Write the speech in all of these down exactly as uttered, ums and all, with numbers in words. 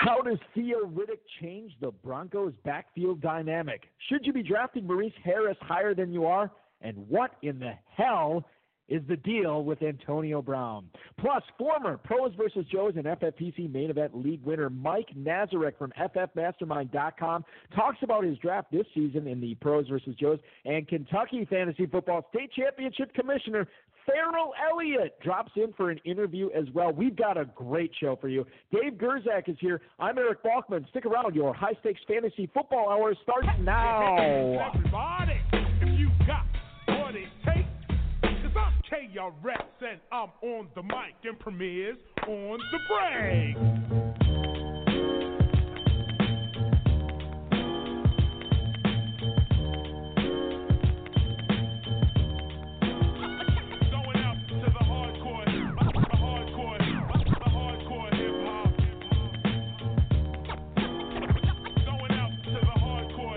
How does Theo Riddick change the Broncos' backfield dynamic? Should you be drafting Maurice Harris higher than you are? And what in the hell is the deal with Antonio Brown? Plus, former Pros versus Joes and F F P C main event league winner Mike Nazarek from F F mastermind dot com talks about his draft this season in the Pros versus Joes, and Kentucky Fantasy Football State Championship Commissioner Ferrell Elliott drops in for an interview as well. We've got a great show for you. Dave Gerzak is here. I'm Eric Balkman. Stick around. Your high-stakes fantasy football hour starts now. Everybody, if you got what it takes. I'm K R S and I'm on the mic and premieres on the break. Going out to the hardcore, the hardcore, the hardcore hip-hop. Going out to the hardcore.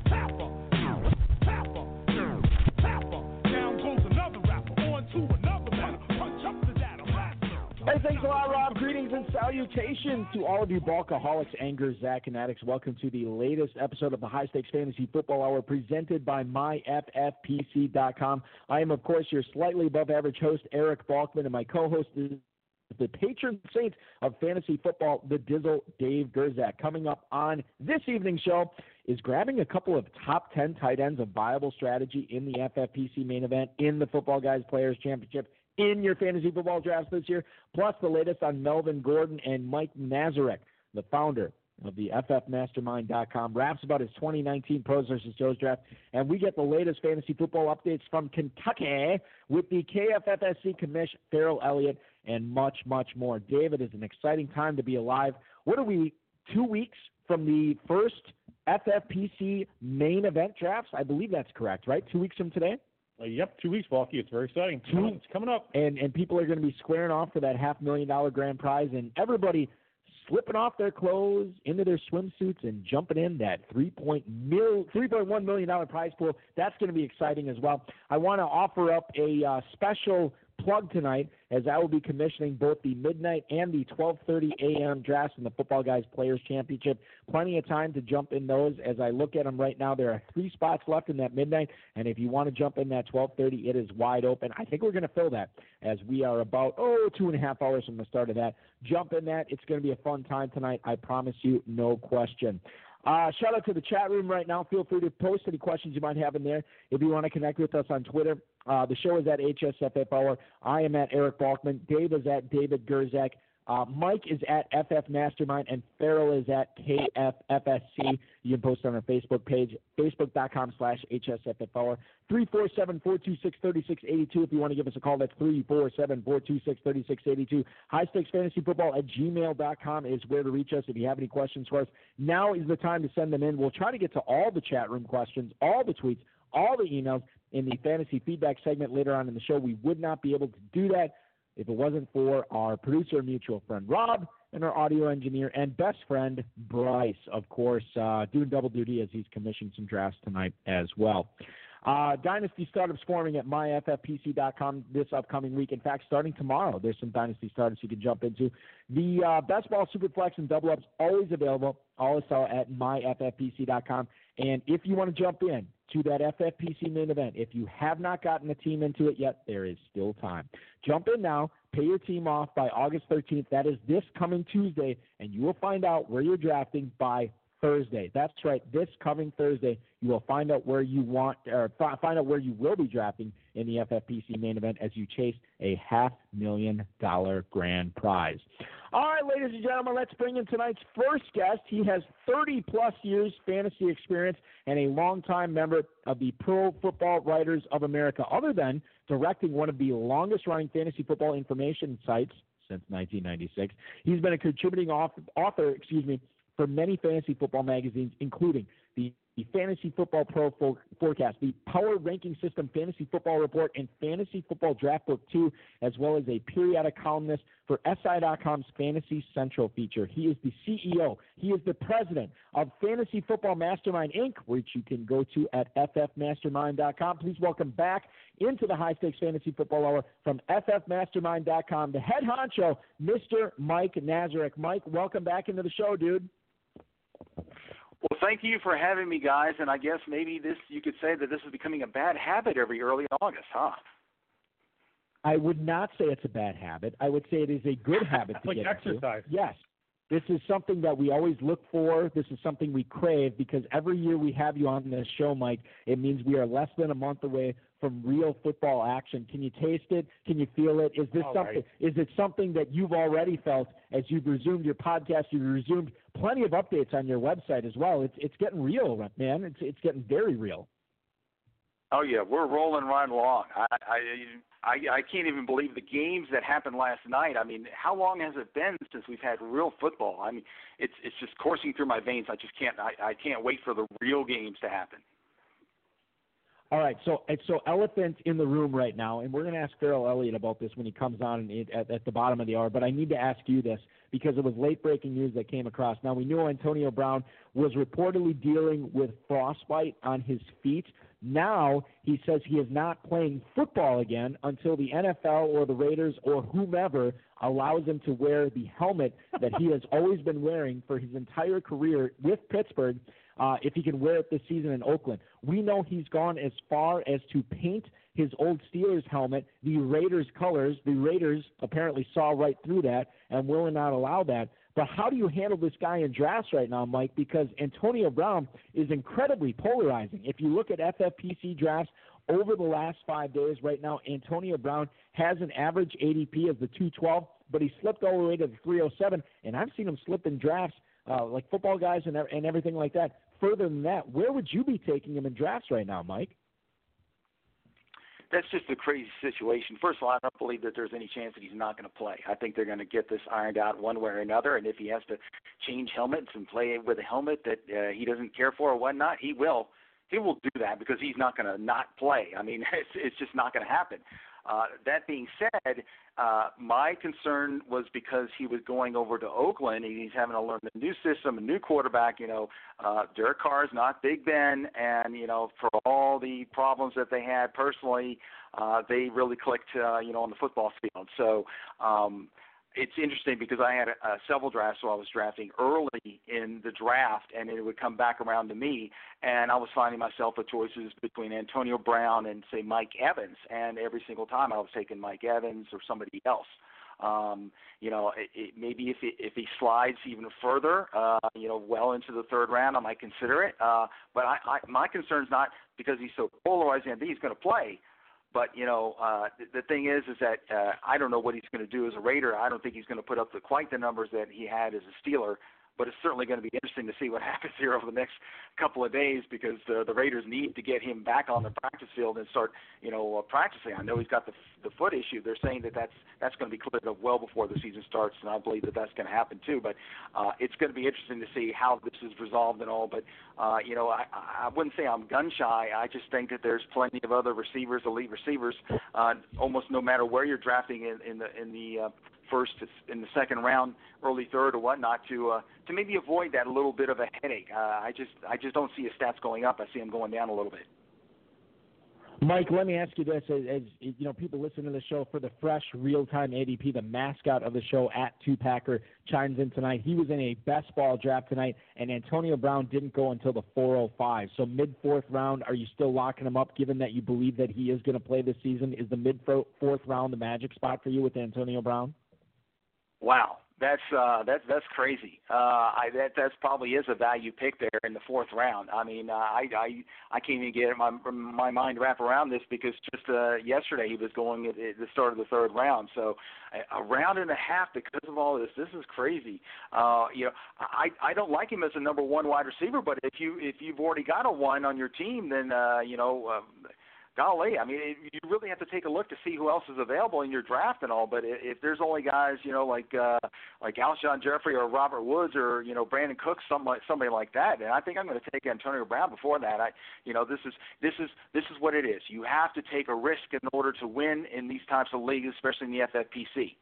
tapper. Hey, thanks a lot, Rob. Greetings and salutations to all of you Balkaholics, Angers, Zach, and Addicts. Welcome to the latest episode of the High Stakes Fantasy Football Hour presented by my F F P C dot com. I am, of course, your slightly above-average host, Eric Balkman, and my co-host is the patron saint of fantasy football, the Dizzle, Dave Gerzak. Coming up on this evening's show is grabbing a couple of top ten tight ends of viable strategy in the F F P C main event in the Football Guys Players Championship in your fantasy football drafts this year, plus the latest on Melvin Gordon and Mike Nazarek, the founder of the F F mastermind dot com, raps about his twenty nineteen Pros versus Joes draft, and we get the latest fantasy football updates from Kentucky with the K F F S C commish, Ferrell Elliott, and much, much more. David, it is an exciting time to be alive. What are we, two weeks from the first F F P C main event drafts? I believe that's correct, right? Two weeks from today? Yep, two weeks, Balky. It's very exciting. Two weeks coming up. And and people are going to be squaring off for that half million dollar grand prize, and everybody slipping off their clothes into their swimsuits and jumping in that three point one million dollars prize pool. That's going to be exciting as well. I want to offer up a uh, special plug tonight, as I will be commissioning both the midnight and the twelve thirty a.m. drafts in the Football Guys Players Championship. Plenty of time to jump in those. As I look at them right now, there are three spots left in that midnight, and if you want to jump in that twelve thirty, it is wide open. I think we're going to fill that as we are about, oh, two and a half hours from the start of that. Jump in that. It's going to be a fun time tonight. I promise you, no question. Uh, shout out to the chat room right now. Feel free to post any questions you might have in there. If you want to connect with us on Twitter, uh, the show is at H S F F Hour. I am at Eric Balkman. Dave is at David Gerzak. Uh, Mike is at F F Mastermind, and Farrell is at K F F S C. You can post on our Facebook page, facebook dot com slash H S F F hour. three four seven, four two six, three six eight two. If you want to give us a call, that's three four seven, four two six, three six eight two. highstakesfantasyfootball at gmail dot com is where to reach us if you have any questions for us. Now is the time to send them in. We'll try to get to all the chat room questions, all the tweets, all the emails in the fantasy feedback segment later on in the show. We would not be able to do that if it wasn't for our producer and mutual friend, Rob, and our audio engineer and best friend, Bryce, of course, uh, doing double duty as he's commissioning some drafts tonight as well. Uh, dynasty startups forming at my F F P C dot com this upcoming week. In fact, starting tomorrow, there's some dynasty startups you can jump into. The uh, best ball, superflex, and double ups always available. Also at my F F P C dot com. And if you want to jump in to that F F P C main event, if you have not gotten a team into it yet, there is still time. Jump in now. Pay your team off by August thirteenth. That is this coming Tuesday, and you will find out where you're drafting by Thursday. That's right. This coming Thursday, you will find out where you want, or find out where you will be drafting in the F F P C main event as you chase a half million dollar grand prize. All right, ladies and gentlemen, let's bring in tonight's first guest. He has thirty plus years fantasy experience and a longtime member of the Pro Football Writers of America, other than directing one of the longest running fantasy football information sites since nineteen ninety-six. He's been a contributing author, excuse me, for many fantasy football magazines, including the the Fantasy Football Pro for, Forecast, the Power Ranking System Fantasy Football Report, and Fantasy Football Draft Book two, as well as a periodic columnist for S I dot com's Fantasy Central feature. He is the C E O. He is the president of Fantasy Football Mastermind, Incorporated, which you can go to at F F mastermind dot com. Please welcome back into the High Stakes Fantasy Football Hour from F F mastermind dot com, the head honcho, Mister Mike Nazarek. Mike, welcome back into the show, dude. Well, thank you for having me, guys, and I guess maybe this you could say that this is becoming a bad habit every early August, huh? I would not say it's a bad habit. I would say it is a good habit to like get exercise. Into. Yes. This is something that we always look for. This is something we crave because every year we have you on this show, Mike, it means we are less than a month away from real football action. Can you taste it? Can you feel it? Is this All something? Right. Is it something that you've already felt as you've resumed your podcast? You've resumed plenty of updates on your website as well. It's it's getting real, man. It's it's getting very real. Oh yeah, we're rolling right along. I I I, I can't even believe the games that happened last night. I mean, how long has it been since we've had real football? I mean, it's it's just coursing through my veins. I just can't I, I can't wait for the real games to happen. All right, so so elephant in the room right now, and we're going to ask Ferrell Elliott about this when he comes on and at, at the bottom of the hour, but I need to ask you this because it was late-breaking news that came across. Now, we knew Antonio Brown was reportedly dealing with frostbite on his feet. Now he says he is not playing football again until the N F L or the Raiders or whomever allows him to wear the helmet that he has always been wearing for his entire career with Pittsburgh. Uh, if he can wear it this season in Oakland. We know he's gone as far as to paint his old Steelers helmet the Raiders colors. The Raiders apparently saw right through that and will not allow that. But how do you handle this guy in drafts right now, Mike? Because Antonio Brown is incredibly polarizing. If you look at F F P C drafts over the last five days right now, Antonio Brown has an average A D P of the two twelve, but he slipped all the way to the three oh seven, and I've seen him slip in drafts Uh, like Football Guys and and everything like that. Further than that, where would you be taking him in drafts right now, Mike? That's just a crazy situation. First of all, I don't believe that there's any chance that he's not going to play. I think they're going to get this ironed out one way or another, and if he has to change helmets and play with a helmet that uh, he doesn't care for or whatnot, he will. He will do that because he's not going to not play. I mean, it's, it's just not going to happen. Uh, that being said, uh, my concern was because he was going over to Oakland and he's having to learn the new system, a new quarterback, you know, uh, Derek Carr's not Big Ben. And, you know, for all the problems that they had personally, uh, they really clicked, uh, you know, on the football field. So, um, it's interesting because I had uh, several drafts while I was drafting early in the draft, and it would come back around to me, and I was finding myself with choices between Antonio Brown and, say, Mike Evans, and every single time I was taking Mike Evans or somebody else. Um, you know, it, it, maybe if, it, if he slides even further, uh, you know, well into the third round, I might consider it. Uh, but I, I, my concern is not because he's so polarizing, I think he's going to play. But, you know, uh, the, the thing is is that uh, I don't know what he's going to do as a Raider. I don't think he's going to put up the, quite the numbers that he had as a Steeler, but it's certainly going to be interesting to see what happens here over the next couple of days because uh, the Raiders need to get him back on the practice field and start, you know, uh, practicing. I know he's got the, the foot issue. They're saying that that's, that's going to be cleared up well before the season starts, and I believe that that's going to happen too. But uh, it's going to be interesting to see how this is resolved and all. But, uh, you know, I, I wouldn't say I'm gun-shy. I just think that there's plenty of other receivers, elite receivers, uh, almost no matter where you're drafting in, in the in the uh, first in the second round, early third or whatnot, to uh, to maybe avoid that little bit of a headache. Uh, I just I just don't see his stats going up. I see him going down a little bit. Mike, let me ask you this: as, as you know, people listen to the show for the fresh, real-time A D P. The mascot of the show, at Two Packer, chimes in tonight. He was in a best ball draft tonight, and Antonio Brown didn't go until the four oh five. So mid-fourth round, are you still locking him up? Given that you believe that he is going to play this season, is the mid-fourth round the magic spot for you with Antonio Brown? Wow, that's uh, that's that's crazy. Uh, I, that that's probably is a value pick there in the fourth round. I mean, uh, I, I I can't even get my my mind wrapped around this because just uh, yesterday he was going at, at the start of the third round. So a round and a half because of all this. This is crazy. Uh, you know, I I don't like him as a number one wide receiver, but if you if you've already got a one on your team, then uh, you know. Uh, golly, I mean, it, you really have to take a look to see who else is available in your draft and all. But if there's only guys, you know, like uh, like Alshon Jeffrey or Robert Woods or, you know, Brandon Cooks, somebody, somebody like that, then I think I'm going to take Antonio Brown before that. I, you know, this is this is this is what it is. You have to take a risk in order to win in these types of leagues, especially in the F F P C.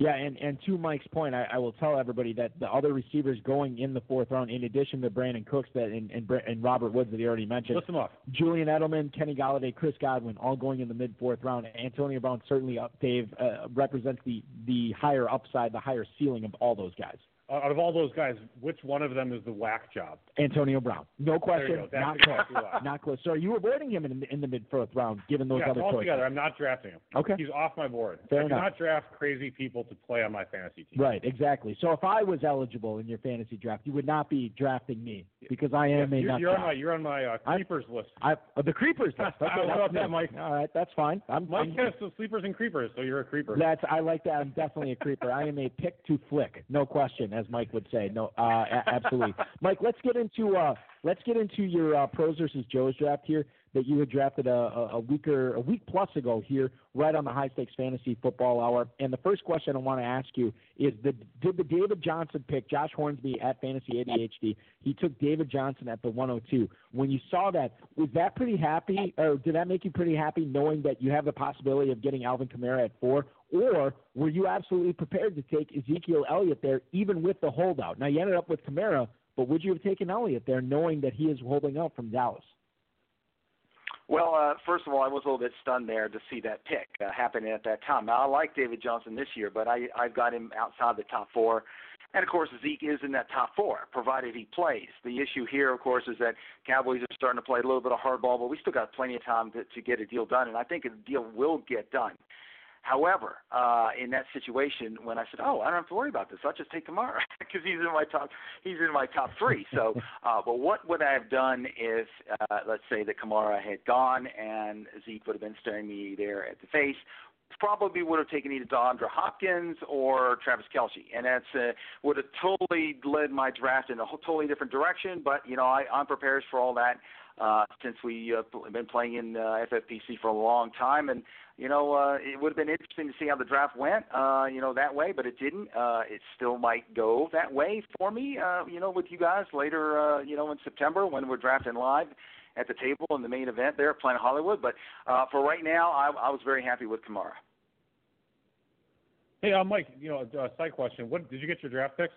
Yeah, and, and to Mike's point, I, I will tell everybody that the other receivers going in the fourth round, in addition to Brandon Cooks that and, and, and Robert Woods that he already mentioned, listen up. Julian Edelman, Kenny Golladay, Chris Godwin, all going in the mid-fourth round. Antonio Brown certainly, up, Dave, uh, represents the, the higher upside, the higher ceiling of all those guys. Out of all those guys, which one of them is the whack job? Antonio Brown. No question. Not exactly close. Why. Not close. So are you avoiding him in the, in the mid-fourth round, given those yeah, other choices? Yeah, I'm not drafting him. Okay. He's off my board. Fair I enough. I do not draft crazy people to play on my fantasy team. Right, exactly. So if I was eligible in your fantasy draft, you would not be drafting me because I am yes, a you're, you're on my You're on my uh, creepers I'm, list. I, uh, the creepers list. Okay, I love that, Mike. All right, that's fine. I'm, Mike has some sleepers and creepers, so you're a creeper. That's I like that. I'm definitely a creeper. I am a pick to flick, no question. As Mike would say, no, uh, absolutely. Mike, let's get into uh, let's get into your uh, pros versus Joes draft here that you had drafted a, a week or a week plus ago here, right on the High Stakes Fantasy Football Hour. And the first question I want to ask you is: the, did the David Johnson pick, Josh Hornsby at Fantasy A D H D? He took David Johnson at the one oh two. When you saw that, was that pretty happy, or did that make you pretty happy knowing that you have the possibility of getting Alvin Kamara at four? Or were you absolutely prepared to take Ezekiel Elliott there, even with the holdout? Now, you ended up with Kamara, but would you have taken Elliott there knowing that he is holding out from Dallas? Well, uh, first of all, I was a little bit stunned there to see that pick uh, happening at that time. Now, I like David Johnson this year, but I, I've got him outside the top four. And, of course, Zeke is in that top four, provided he plays. The issue here, of course, is that Cowboys are starting to play a little bit of hardball, but we still got plenty of time to, to get a deal done, and I think a deal will get done. However, uh, in that situation, when I said, "Oh, I don't have to worry about this. I'll just take Kamara because he's in my top, he's in my top three." So, uh, but what would I have done if, uh, let's say, that Kamara had gone and Zeke would have been staring me there at the face? Probably would have taken either DeAndre Hopkins or Travis Kelce, and that's uh, would have totally led my draft in a whole, totally different direction. But you know, I, I'm prepared for all that uh, since we've uh, been playing in uh, F F P C for a long time, and you know, uh, it would have been interesting to see how the draft went, uh, you know, that way. But it didn't. Uh, it still might go that way for me, uh, you know, with you guys later, uh, you know, in September when we're drafting live at the table in the main event there at Planet Hollywood. But uh, for right now, I, I was very happy with Kamara. Hey, uh, Mike, you know, uh, side question. What did you get your draft picks?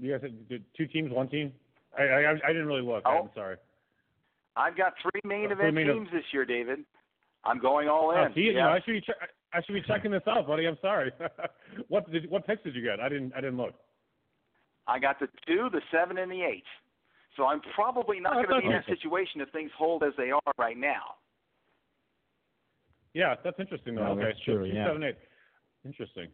You guys had did two teams, one team? I, I, I didn't really look. Oh. I'm sorry. I've got three main uh, event three main teams ev- this year, David. I'm going all in. Oh, geez, yeah. I, should be che- I should be checking this out, buddy. I'm sorry. What did, what picks did you get? I didn't I didn't look. I got the two, the seven, and the eight. So I'm probably not oh, going to be in that situation if things hold as they are right now. Yeah, that's interesting, though. No, okay, that's true, two, yeah. seven, eight. Interesting.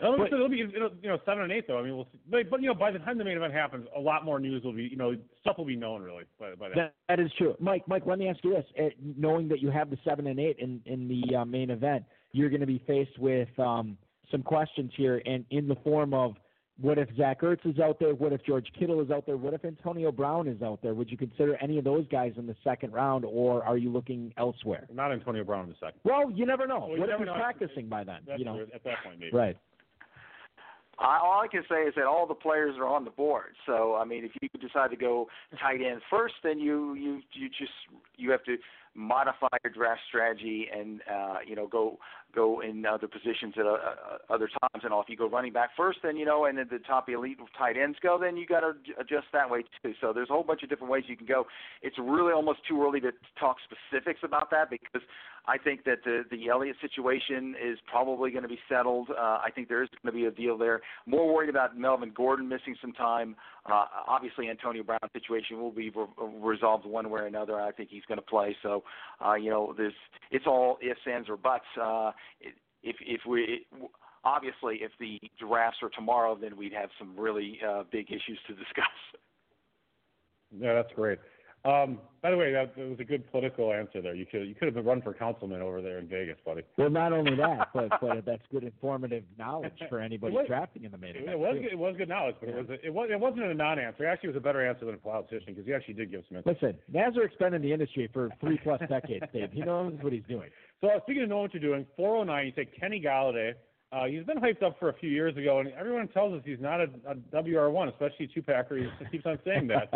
It'll, but, it'll be it'll, you know seven and eight though. I mean, we'll see. But, but you know, by the time the main event happens, a lot more news will be you know stuff will be known really by, by that. that. That is true, Mike. Mike, let me ask you this: uh, knowing that you have the seven and eight in in the uh, main event, you're going to be faced with um, some questions here, and in the form of what if Zach Ertz is out there? What if George Kittle is out there? What if Antonio Brown is out there? Would you consider any of those guys in the second round, or are you looking elsewhere? Not Antonio Brown in the second. Well, you never know. Well, what if he's practicing by then? You know, at that point, maybe. Right. I, all I can say is that all the players are on the board. So, I mean, if you decide to go tight end first, then you you, you just you have to modify your draft strategy and uh, you know go go in other positions at uh, other times and all. If you go running back first, then you know, and at the top elite tight ends go, then you got to adjust that way too. So there's a whole bunch of different ways you can go. It's really almost too early to talk specifics about that because I think that the the Elliott situation is probably going to be settled. Uh, I think there is going to be a deal there. More worried about Melvin Gordon missing some time. Uh, obviously, Antonio Brown's situation will be re- resolved one way or another. I think he's going to play. So, uh, you know, there's, it's all ifs, ands, or buts. Uh, if, if we it, obviously, if the drafts are tomorrow, then we'd have some really uh, big issues to discuss. Yeah, that's great. Um, by the way, that, that was a good political answer there. You could you could have run for councilman over there in Vegas, buddy. Well, not only that, but, but that's good informative knowledge for anybody was, drafting in the main event. It was good, it was good knowledge, but yeah. it was it was it wasn't a non-answer. It actually was a better answer than a politician because he actually did give some. Listen, Nazarek's been in the industry for three plus decades, Dave. He knows what he's doing. So uh, speaking of knowing what you're doing, four oh nine. You take Kenny Golladay. Uh, he's been hyped up for a few years ago, and everyone tells us he's not a, a W R one, especially two-packer. He just keeps on saying that.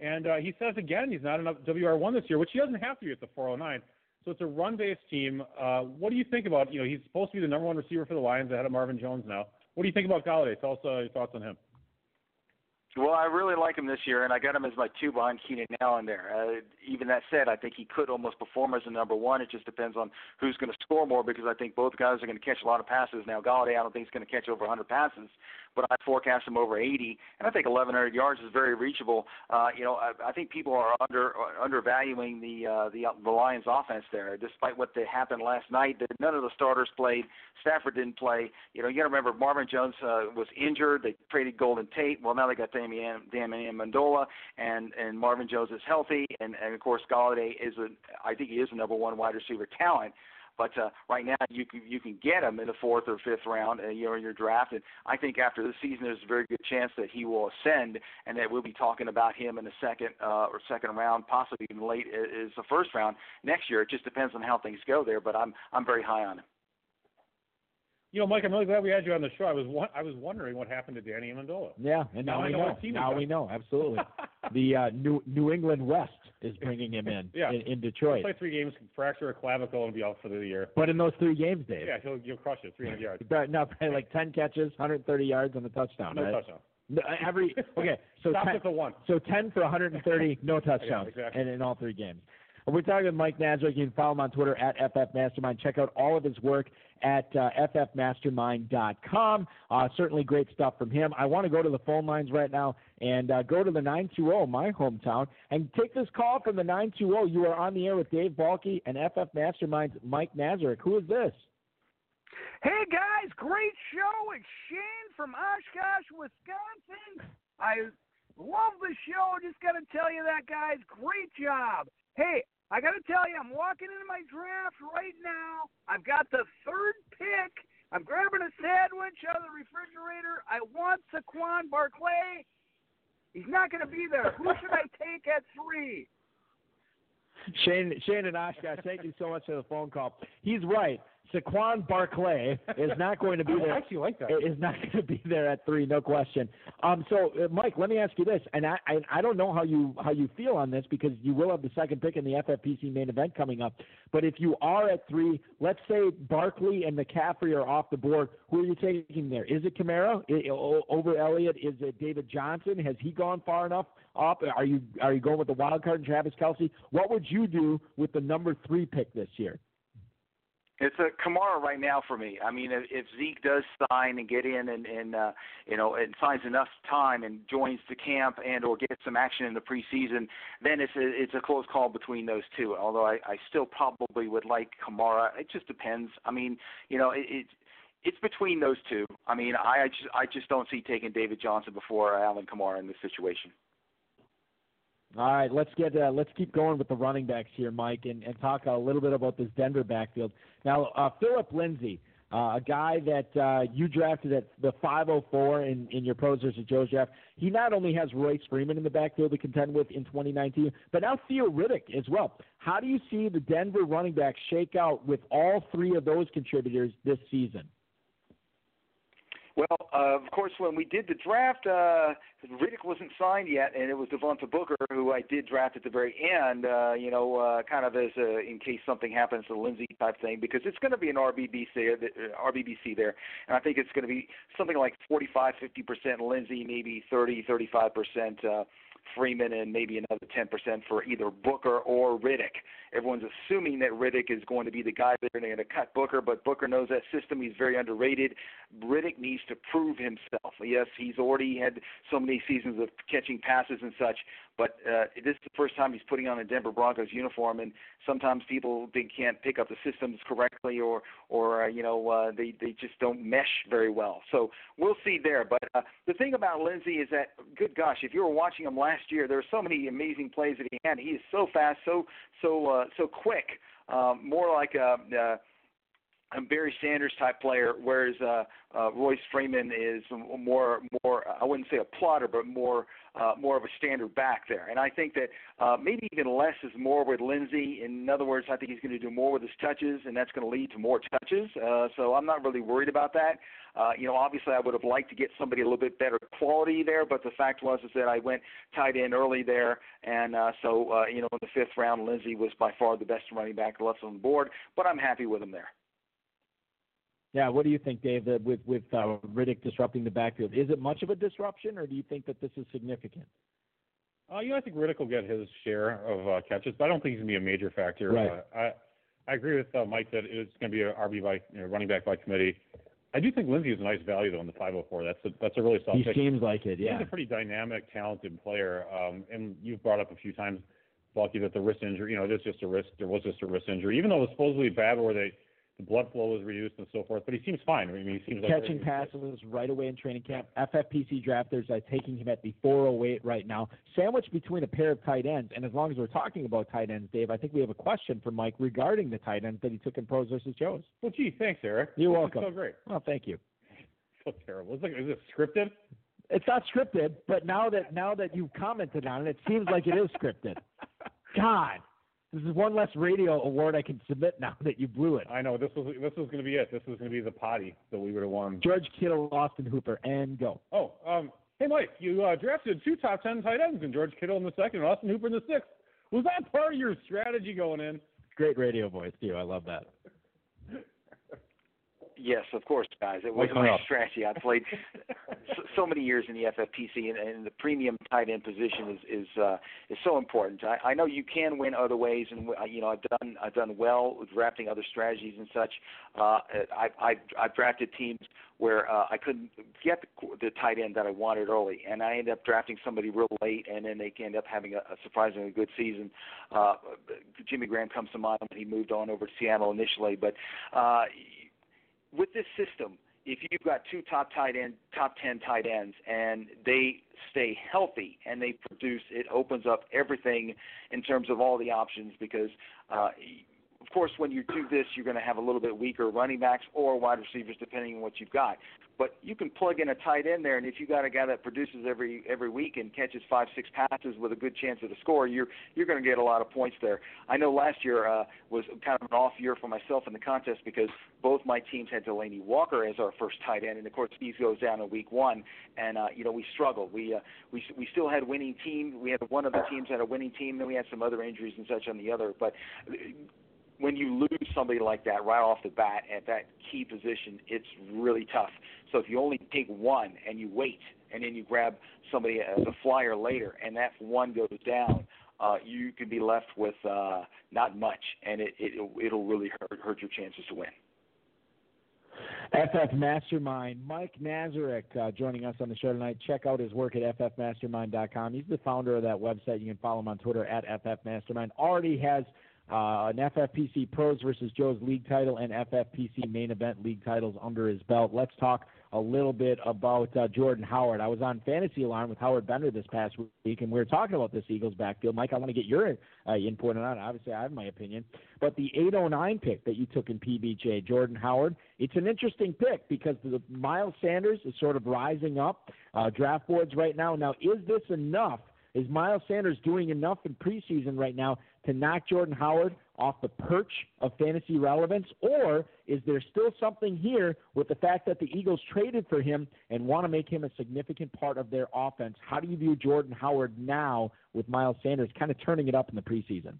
And uh, he says, again, he's not a W R one this year, which he doesn't have to be at the four oh nine. So it's a run-based team. Uh, what do you think about, you know, he's supposed to be the number one receiver for the Lions ahead of Marvin Jones now. What do you think about Golladay? Tell us uh, your thoughts on him. Well, I really like him this year, and I got him as my two behind Keenan Allen there. Uh, even that said, I think he could almost perform as a number one. It just depends on who's going to score more because I think both guys are going to catch a lot of passes. Now, Golladay, I don't think he's going to catch over one hundred passes, but I forecast him over eighty, and I think eleven hundred yards is very reachable. Uh, you know, I, I think people are under undervaluing the, uh, the the Lions' offense there. Despite what happened last night, none of the starters played. Stafford didn't play. You know, you got to remember Marvin Jones uh, was injured. They traded Golden Tate. Well, now they got Danny Amendola, and and Marvin Jones is healthy, and, and of course Golladay is a I think he is the number one wide receiver talent. But uh, right now, you can you can get him in the fourth or fifth round, uh, you know, in your draft. And I think after this season, there's a very good chance that he will ascend, and that we'll be talking about him in the second uh, or second round, possibly even late is the first round next year. It just depends on how things go there. But I'm I'm very high on him. You know, Mike, I'm really glad we had you on the show. I was I was wondering what happened to Danny Amendola. Yeah, and now, now we know. know. Now we know, absolutely. the uh, New New England West is bringing him in yeah. in, in Detroit. He'll play three games, fracture a clavicle, and be out for the year. But in those three games, Dave. Yeah, he'll, he'll crush it, three hundred yards. But no, like ten catches, one hundred thirty yards, and a touchdown, no right? No touchdown. No, every, okay, so Stop ten, at the one. So ten for one hundred thirty, no touchdowns, yeah, exactly. and in all three games. We're talking with Mike Nazarek. You can follow him on Twitter at F F Mastermind. Check out all of his work at uh, F F mastermind dot com. Uh, certainly great stuff from him. I want to go to the phone lines right now and uh, go to the nine two zero, my hometown, and take this call from the nine two zero. You are on the air with Dave Balke and F F Mastermind's Mike Nazarek. Who is this? Hey, guys. Great show. It's Shane from Oshkosh, Wisconsin. I love the show. Just got to tell you that, guys. Great job. Hey, I got to tell you, I'm walking into my draft right now. I've got the third pick. I'm grabbing a sandwich out of the refrigerator. I want Saquon Barkley. He's not going to be there. Who should I take at three? Shane, Shane and Oshkosh, thank you so much for the phone call. He's right. Saquon Barkley is not going to be there. I actually like that. Is not going to be there at three, no question. Um, so, uh, Mike, let me ask you this, and I, I I don't know how you how you feel on this because you will have the second pick in the F F P C main event coming up. But if you are at three, let's say Barkley and McCaffrey are off the board. Who are you taking there? Is it Kamara over Elliott? Is it David Johnson? Has he gone far enough up? Are you are you going with the wild card and Travis Kelce? What would you do with the number three pick this year? It's a Kamara right now for me. I mean, if, if Zeke does sign and get in and, and uh, you know, and signs enough time and joins the camp and or gets some action in the preseason, then it's a, it's a close call between those two, although I, I still probably would like Kamara. It just depends. I mean, you know, it, it, it's between those two. I mean, I just, I just don't see taking David Johnson before Alvin Kamara in this situation. All right, let's get uh, let's keep going with the running backs here, Mike, and, and talk a little bit about this Denver backfield. Now, uh, Philip Lindsay, uh, a guy that uh, you drafted at the five oh four in, in your pros versus Joe's draft, he not only has Royce Freeman in the backfield to contend with in twenty nineteen, but now Theo Riddick as well. How do you see the Denver running backs shake out with all three of those contributors this season? Well, uh, of course, when we did the draft, uh, Riddick wasn't signed yet, and it was Devonta Booker, who I did draft at the very end, uh, you know, uh, kind of as a, in case something happens to Lindsay type thing, because it's going to be an R B B C, R B B C there, and I think it's going to be something like forty-five, fifty percent Lindsay, maybe thirty, thirty-five percent uh, Freeman, and maybe another ten percent for either Booker or Riddick. Everyone's assuming that Riddick is going to be the guy that they're going to cut Booker, but Booker knows that system. He's very underrated. Riddick needs to prove himself. Yes, he's already had so many seasons of catching passes and such, but uh, this is the first time he's putting on a Denver Broncos uniform, and sometimes people, they can't pick up the systems correctly or, or uh, you know, uh, they, they just don't mesh very well. So we'll see there. But uh, the thing about Lindsay is that, good gosh, if you were watching him last last year. There were so many amazing plays that he had. He is so fast, so so uh, so quick, um, more like a, a Barry Sanders type player, whereas uh, uh, Royce Freeman is more more I wouldn't say a plotter, but more uh, more of a standard back there. And I think that uh, maybe even less is more with Lindsay. In other words, I think he's going to do more with his touches, and that's going to lead to more touches. Uh, so I'm not really worried about that. Uh, you know, obviously I would have liked to get somebody a little bit better quality there, but the fact was is that I went tight end early there, and uh, so, uh, you know, in the fifth round, Lindsay was by far the best running back left on the board, but I'm happy with him there. Yeah, what do you think, Dave, that with, with uh, Riddick disrupting the backfield? Is it much of a disruption, or do you think that this is significant? Uh, you know, I think Riddick will get his share of uh, catches, but I don't think he's going to be a major factor. Right. Uh, I, I agree with uh, Mike that it's going to be a R B by, you know, running back by committee. I do think Lindsay is a nice value, though, in the five oh four. That's a, that's a really solid pick. He seems like it, yeah. He's a pretty dynamic, talented player. Um, and you've brought up a few times, Balky, that the wrist injury, you know, it is just a wrist. There was just a wrist injury, even though it was supposedly bad where they, the blood flow was reduced and so forth. But he seems fine. I mean, he seems like catching passes right away in training camp. F F P C drafters are taking him at the four oh eight right now, sandwiched between a pair of tight ends. And as long as we're talking about tight ends, Dave, I think we have a question for Mike regarding the tight ends that he took in pros versus shows. Well, gee, thanks, Eric. You're this welcome. So great. Well, thank you. So terrible. It's like, is this scripted? It's not scripted, but now that now that you've commented on it, it seems like it is scripted. God. This is one less radio award I can submit now that you blew it. I know. This was this was going to be it. This was going to be the potty that we would have won. George Kittle, Austin Hooper, and go. Oh, um, hey, Mike, you uh, drafted two top ten tight ends, and George Kittle in the second, and Austin Hooper in the sixth. Was that part of your strategy going in? Great radio voice, too. I love that. Yes, of course, guys. It was my strategy. I played so, so many years in the F F P C, and, and the premium tight end position is is, uh, is so important. I, I know you can win other ways, and you know I've done I've done well with drafting other strategies and such. Uh, I, I I drafted teams where uh, I couldn't get the, the tight end that I wanted early, and I ended up drafting somebody real late, and then they end up having a, a surprisingly good season. Uh, Jimmy Graham comes to mind, and he moved on over to Seattle initially, but. Uh, With this system, if you've got two top tight end, top ten tight ends, and they stay healthy and they produce, it opens up everything in terms of all the options because, uh, of course, when you do this, you're going to have a little bit weaker running backs or wide receivers depending on what you've got. But you can plug in a tight end there, and if you got a guy that produces every every week and catches five, six passes with a good chance of a score, you're you're going to get a lot of points there. I know last year uh, was kind of an off year for myself in the contest because both my teams had Delaney Walker as our first tight end, and of course he goes down in week one, and uh, you know we struggled. We uh, we we still had winning team. We had one of the teams had a winning team, then we had some other injuries and such on the other, but. When you lose somebody like that right off the bat at that key position, it's really tough. So if you only take one and you wait and then you grab somebody as a flyer later and that one goes down, uh, you could be left with uh, not much, and it, it, it'll really hurt, hurt your chances to win. F F Mastermind, Mike Nazarek uh, joining us on the show tonight. Check out his work at F F mastermind dot com. He's the founder of that website. You can follow him on Twitter at F F mastermind. Already has Uh, an F F P C Pros versus Joes league title and F F P C main event league titles under his belt. Let's talk a little bit about uh, Jordan Howard. I was on Fantasy Alarm with Howard Bender this past week, and we were talking about this Eagles backfield. Mike, I want to get your uh, input on it. Obviously, I have my opinion. But the eight oh nine pick that you took in P B J, Jordan Howard, it's an interesting pick because the Miles Sanders is sort of rising up uh, draft boards right now. Now, is this enough? Is Miles Sanders doing enough in preseason right now to knock Jordan Howard off the perch of fantasy relevance, or is there still something here with the fact that the Eagles traded for him and want to make him a significant part of their offense? How do you view Jordan Howard now with Miles Sanders kind of turning it up in the preseason?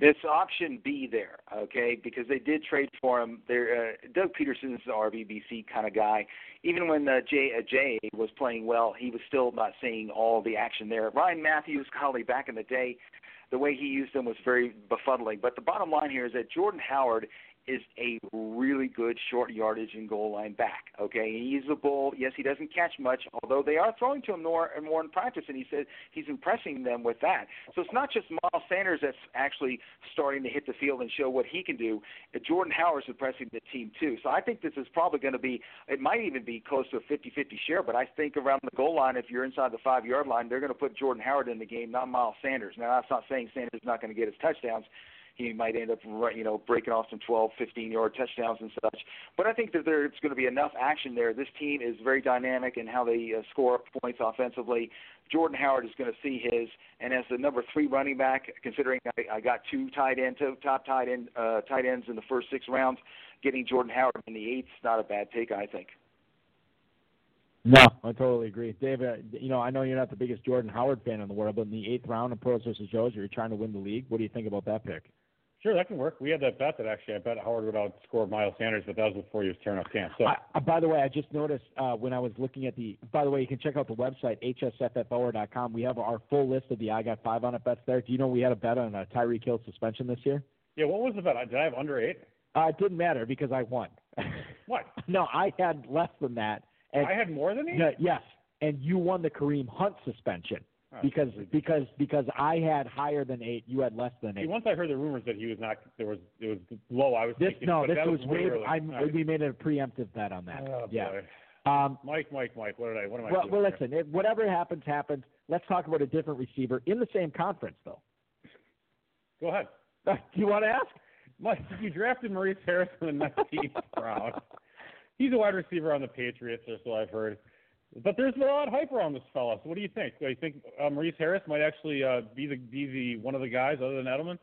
It's option B there, okay, because they did trade for him. They're, uh, Doug Peterson is an R B B C kind of guy. Even when uh, Jay, uh, Jay was playing well, he was still not seeing all the action there. Ryan Matthews, Collie, back in the day, the way he used them was very befuddling. But the bottom line here is that Jordan Howard is a really good short yardage and goal line back. Okay, he's the bull. Yes, he doesn't catch much, although they are throwing to him more and more in practice, and he said he's impressing them with that. So it's not just Miles Sanders that's actually starting to hit the field and show what he can do. Jordan Howard's impressing the team too. So I think this is probably going to be, it might even be close to a fifty-fifty share, but I think around the goal line, if you're inside the five-yard line, they're going to put Jordan Howard in the game, not Miles Sanders. Now, that's not saying Sanders is not going to get his touchdowns. He might end up, you know, breaking off some twelve, fifteen-yard touchdowns and such. But I think that there's going to be enough action there. This team is very dynamic in how they uh, score points offensively. Jordan Howard is going to see his, and as the number three running back, considering I, I got two tight end, two top tight end, uh, tight ends in the first six rounds, getting Jordan Howard in the eighth is not a bad take, I think. No, I totally agree. Dave, uh, you know, I know you're not the biggest Jordan Howard fan in the world, but in the eighth round of Pros versus Joes, you're trying to win the league. What do you think about that pick? Sure, that can work. We had that bet that actually I bet Howard would outscore Miles Sanders, but that was before he was tearing up camp. So, I, by the way, I just noticed uh, when I was looking at the – by the way, you can check out the website, H S F F O R dot com. We have our full list of the I Got Five On It bets there. Do you know we had a bet on a Tyreek Hill suspension this year? Yeah, what was the bet? Did I have under eight? Uh, it didn't matter because I won. What? No, I had less than that. And, I had more than eight? Uh, yes, and you won the Kareem Hunt suspension. Oh, because because because I had higher than eight, you had less than eight. See, once I heard the rumors that he was not, there was it was low. I was this, thinking, no, but this that was, was way. Early. I, right. We made a preemptive bet on that. Oh, yeah, boy. Um, Mike, Mike, Mike. What did I? What am I? Well, doing well listen. It, whatever happens, happens. Let's talk about a different receiver in the same conference, though. Go ahead. Do you want to ask? Mike, you drafted Maurice Harris in the nineteenth round. He's a wide receiver on the Patriots, or so I've heard. But there's a lot of hype around this fella. So what do you think? Do you think uh, Maurice Harris might actually uh, be the be the one of the guys other than Edelman?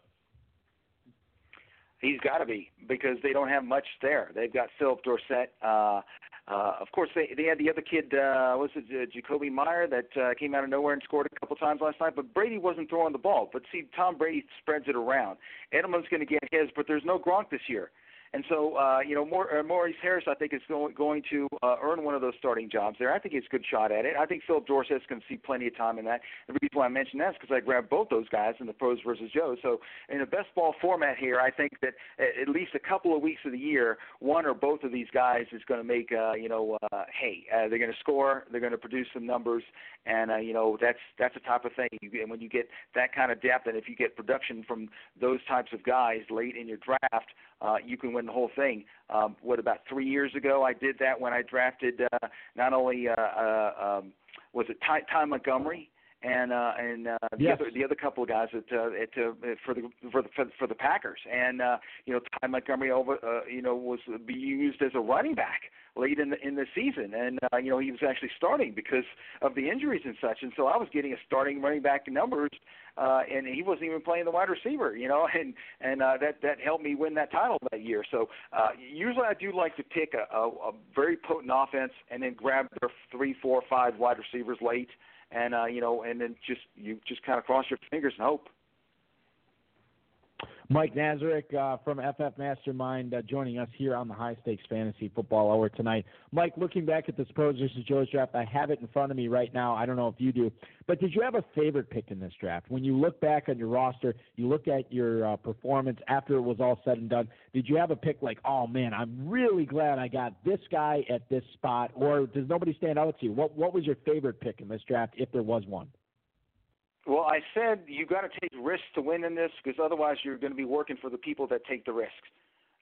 He's got to be because they don't have much there. They've got Philip Dorsett. Uh, uh, of course, they they had the other kid, uh, was it uh, Jacoby Meyer, that uh, came out of nowhere and scored a couple times last night. But Brady wasn't throwing the ball. But see, Tom Brady spreads it around. Edelman's going to get his, but there's no Gronk this year. And so, uh, you know, Maur- uh, Maurice Harris, I think, is go- going to uh, earn one of those starting jobs there. I think he's a good shot at it. I think Philip Dorsett's going to see plenty of time in that. The reason why I mentioned that is because I grabbed both those guys in the Pros versus Joes. So in the best ball format here, I think that at least a couple of weeks of the year, one or both of these guys is going to make, uh, you know, uh, hey, uh, they're going to score, they're going to produce some numbers, and, uh, you know, that's that's the type of thing. You get, and when you get that kind of depth, and if you get production from those types of guys late in your draft, uh, you can win the whole thing. Um, what, about three years ago, I did that when I drafted uh, not only uh, uh, um, was it Ty, Ty Montgomery and uh, and uh, the, yes. other, the other couple of guys at, uh, at, uh, for the for the for the Packers, and uh, you know Ty Montgomery over uh, you know was be used as a running back late in the in the season, and uh, you know he was actually starting because of the injuries and such, and so I was getting a starting running back numbers. Uh, and he wasn't even playing the wide receiver, you know, and and uh, that that helped me win that title that year. So uh, usually I do like to pick a, a, a very potent offense and then grab their three, four, five wide receivers late, and uh, you know, and then just you just kind of cross your fingers and hope. Mike Nazarek uh, from F F Mastermind uh, joining us here on the High Stakes Fantasy Football Hour tonight. Mike, looking back at this Pros versus Joes draft, I have it in front of me right now. I don't know if you do, but did you have a favorite pick in this draft? When you look back on your roster, you look at your uh, performance after it was all said and done, did you have a pick like, oh, man, I'm really glad I got this guy at this spot, or does nobody stand out to you? What, what was your favorite pick in this draft, if there was one? Well, I said you got to take risks to win in this because otherwise you're going to be working for the people that take the risks,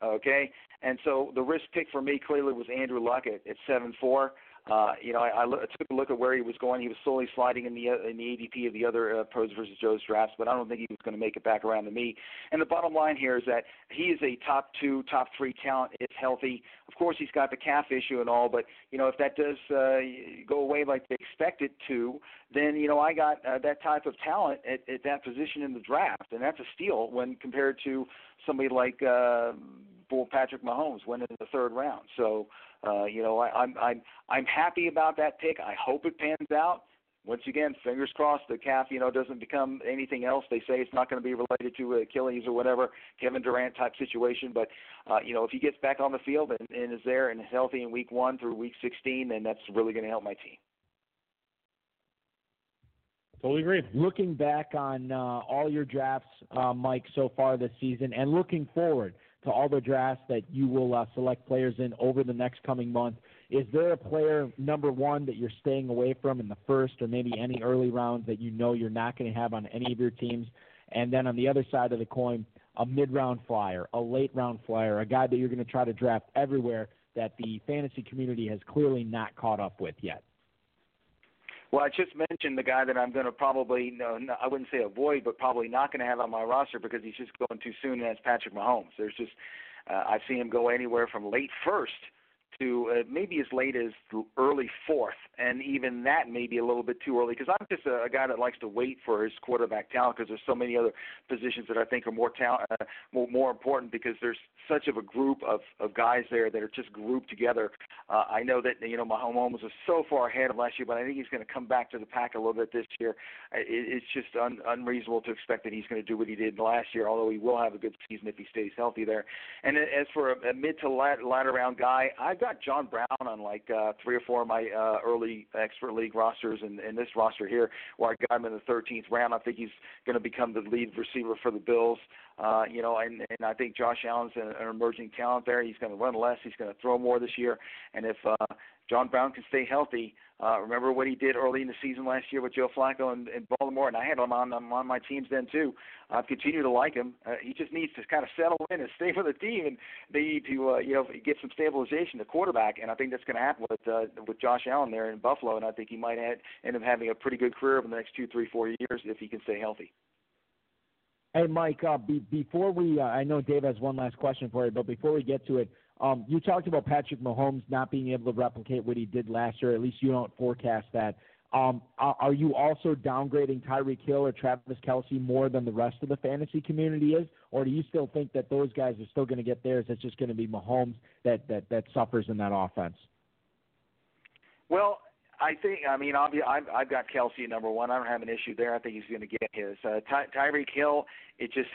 okay? And so the risk pick for me clearly was Andrew Luck at, at seven four. Uh, you know, I, I took a look at where he was going. He was slowly sliding in the in the A D P of the other uh, Pros versus Joes drafts, but I don't think he was going to make it back around to me. And the bottom line here is that he is a top two, top three talent. It's healthy. Of course, he's got the calf issue and all, but, you know, if that does uh, go away like they expect it to, then, you know, I got uh, that type of talent at, at that position in the draft, and that's a steal when compared to somebody like uh, Patrick Mahomes went in the third round. So, Uh, you know, I, I'm I'm I'm happy about that pick. I hope it pans out. Once again, fingers crossed the calf, you know, doesn't become anything else. They say it's not going to be related to Achilles or whatever, Kevin Durant type situation. But, uh, you know, if he gets back on the field and, and is there and is healthy in week one through week sixteen, then that's really going to help my team. Totally agree. Looking back on uh, all your drafts, uh, Mike, so far this season and looking forward, to all the drafts that you will uh, select players in over the next coming month. Is there a player, number one, that you're staying away from in the first or maybe any early rounds that you know you're not going to have on any of your teams? And then on the other side of the coin, a mid-round flyer, a late-round flyer, a guy that you're going to try to draft everywhere that the fantasy community has clearly not caught up with yet? Well, I just mentioned the guy that I'm going to probably, no, no, I wouldn't say avoid, but probably not going to have on my roster because he's just going too soon, and that's Patrick Mahomes. There's just, uh, I've seen him go anywhere from late first to uh, maybe as late as early fourth, and even that may be a little bit too early because I'm just a, a guy that likes to wait for his quarterback talent because there's so many other positions that I think are more talent, uh, more, more important because there's such of a group of, of guys there that are just grouped together. Uh, I know that, you know, Mahomes was so far ahead of last year, but I think he's going to come back to the pack a little bit this year. It, it's just un, unreasonable to expect that he's going to do what he did last year, although he will have a good season if he stays healthy there. And as for a, a mid to latter, latter round guy, I've got John Brown on like uh, three or four of my uh, early expert league rosters and, and this roster here where I got him in the thirteenth round. I think he's going to become the lead receiver for the Bills. Uh, you know, and, and I think Josh Allen's an, an emerging talent there. He's going to run less. He's going to throw more this year. And if uh, John Brown can stay healthy, uh, remember what he did early in the season last year with Joe Flacco in, in Baltimore, and I had him on, on my teams then too. I've continued to like him. Uh, he just needs to kind of settle in and stay with the team, and they need to uh, you know get some stabilization to quarterback, and I think that's going to happen with uh, with Josh Allen there in Buffalo, and I think he might add, end up having a pretty good career over the next two, three, four years if he can stay healthy. Hey, Mike, uh, be, before we uh, – I know Dave has one last question for you, but before we get to it, um, you talked about Patrick Mahomes not being able to replicate what he did last year. At least you don't forecast that. Um, are you also downgrading Tyreek Hill or Travis Kelce more than the rest of the fantasy community is, or do you still think that those guys are still going to get theirs? It's just going to be Mahomes that, that, that suffers in that offense? Well – I think, I mean, I'll be, I've, I've got Kelce number one. I don't have an issue there. I think he's going to get his. Uh, Ty, Tyreek Hill, it just,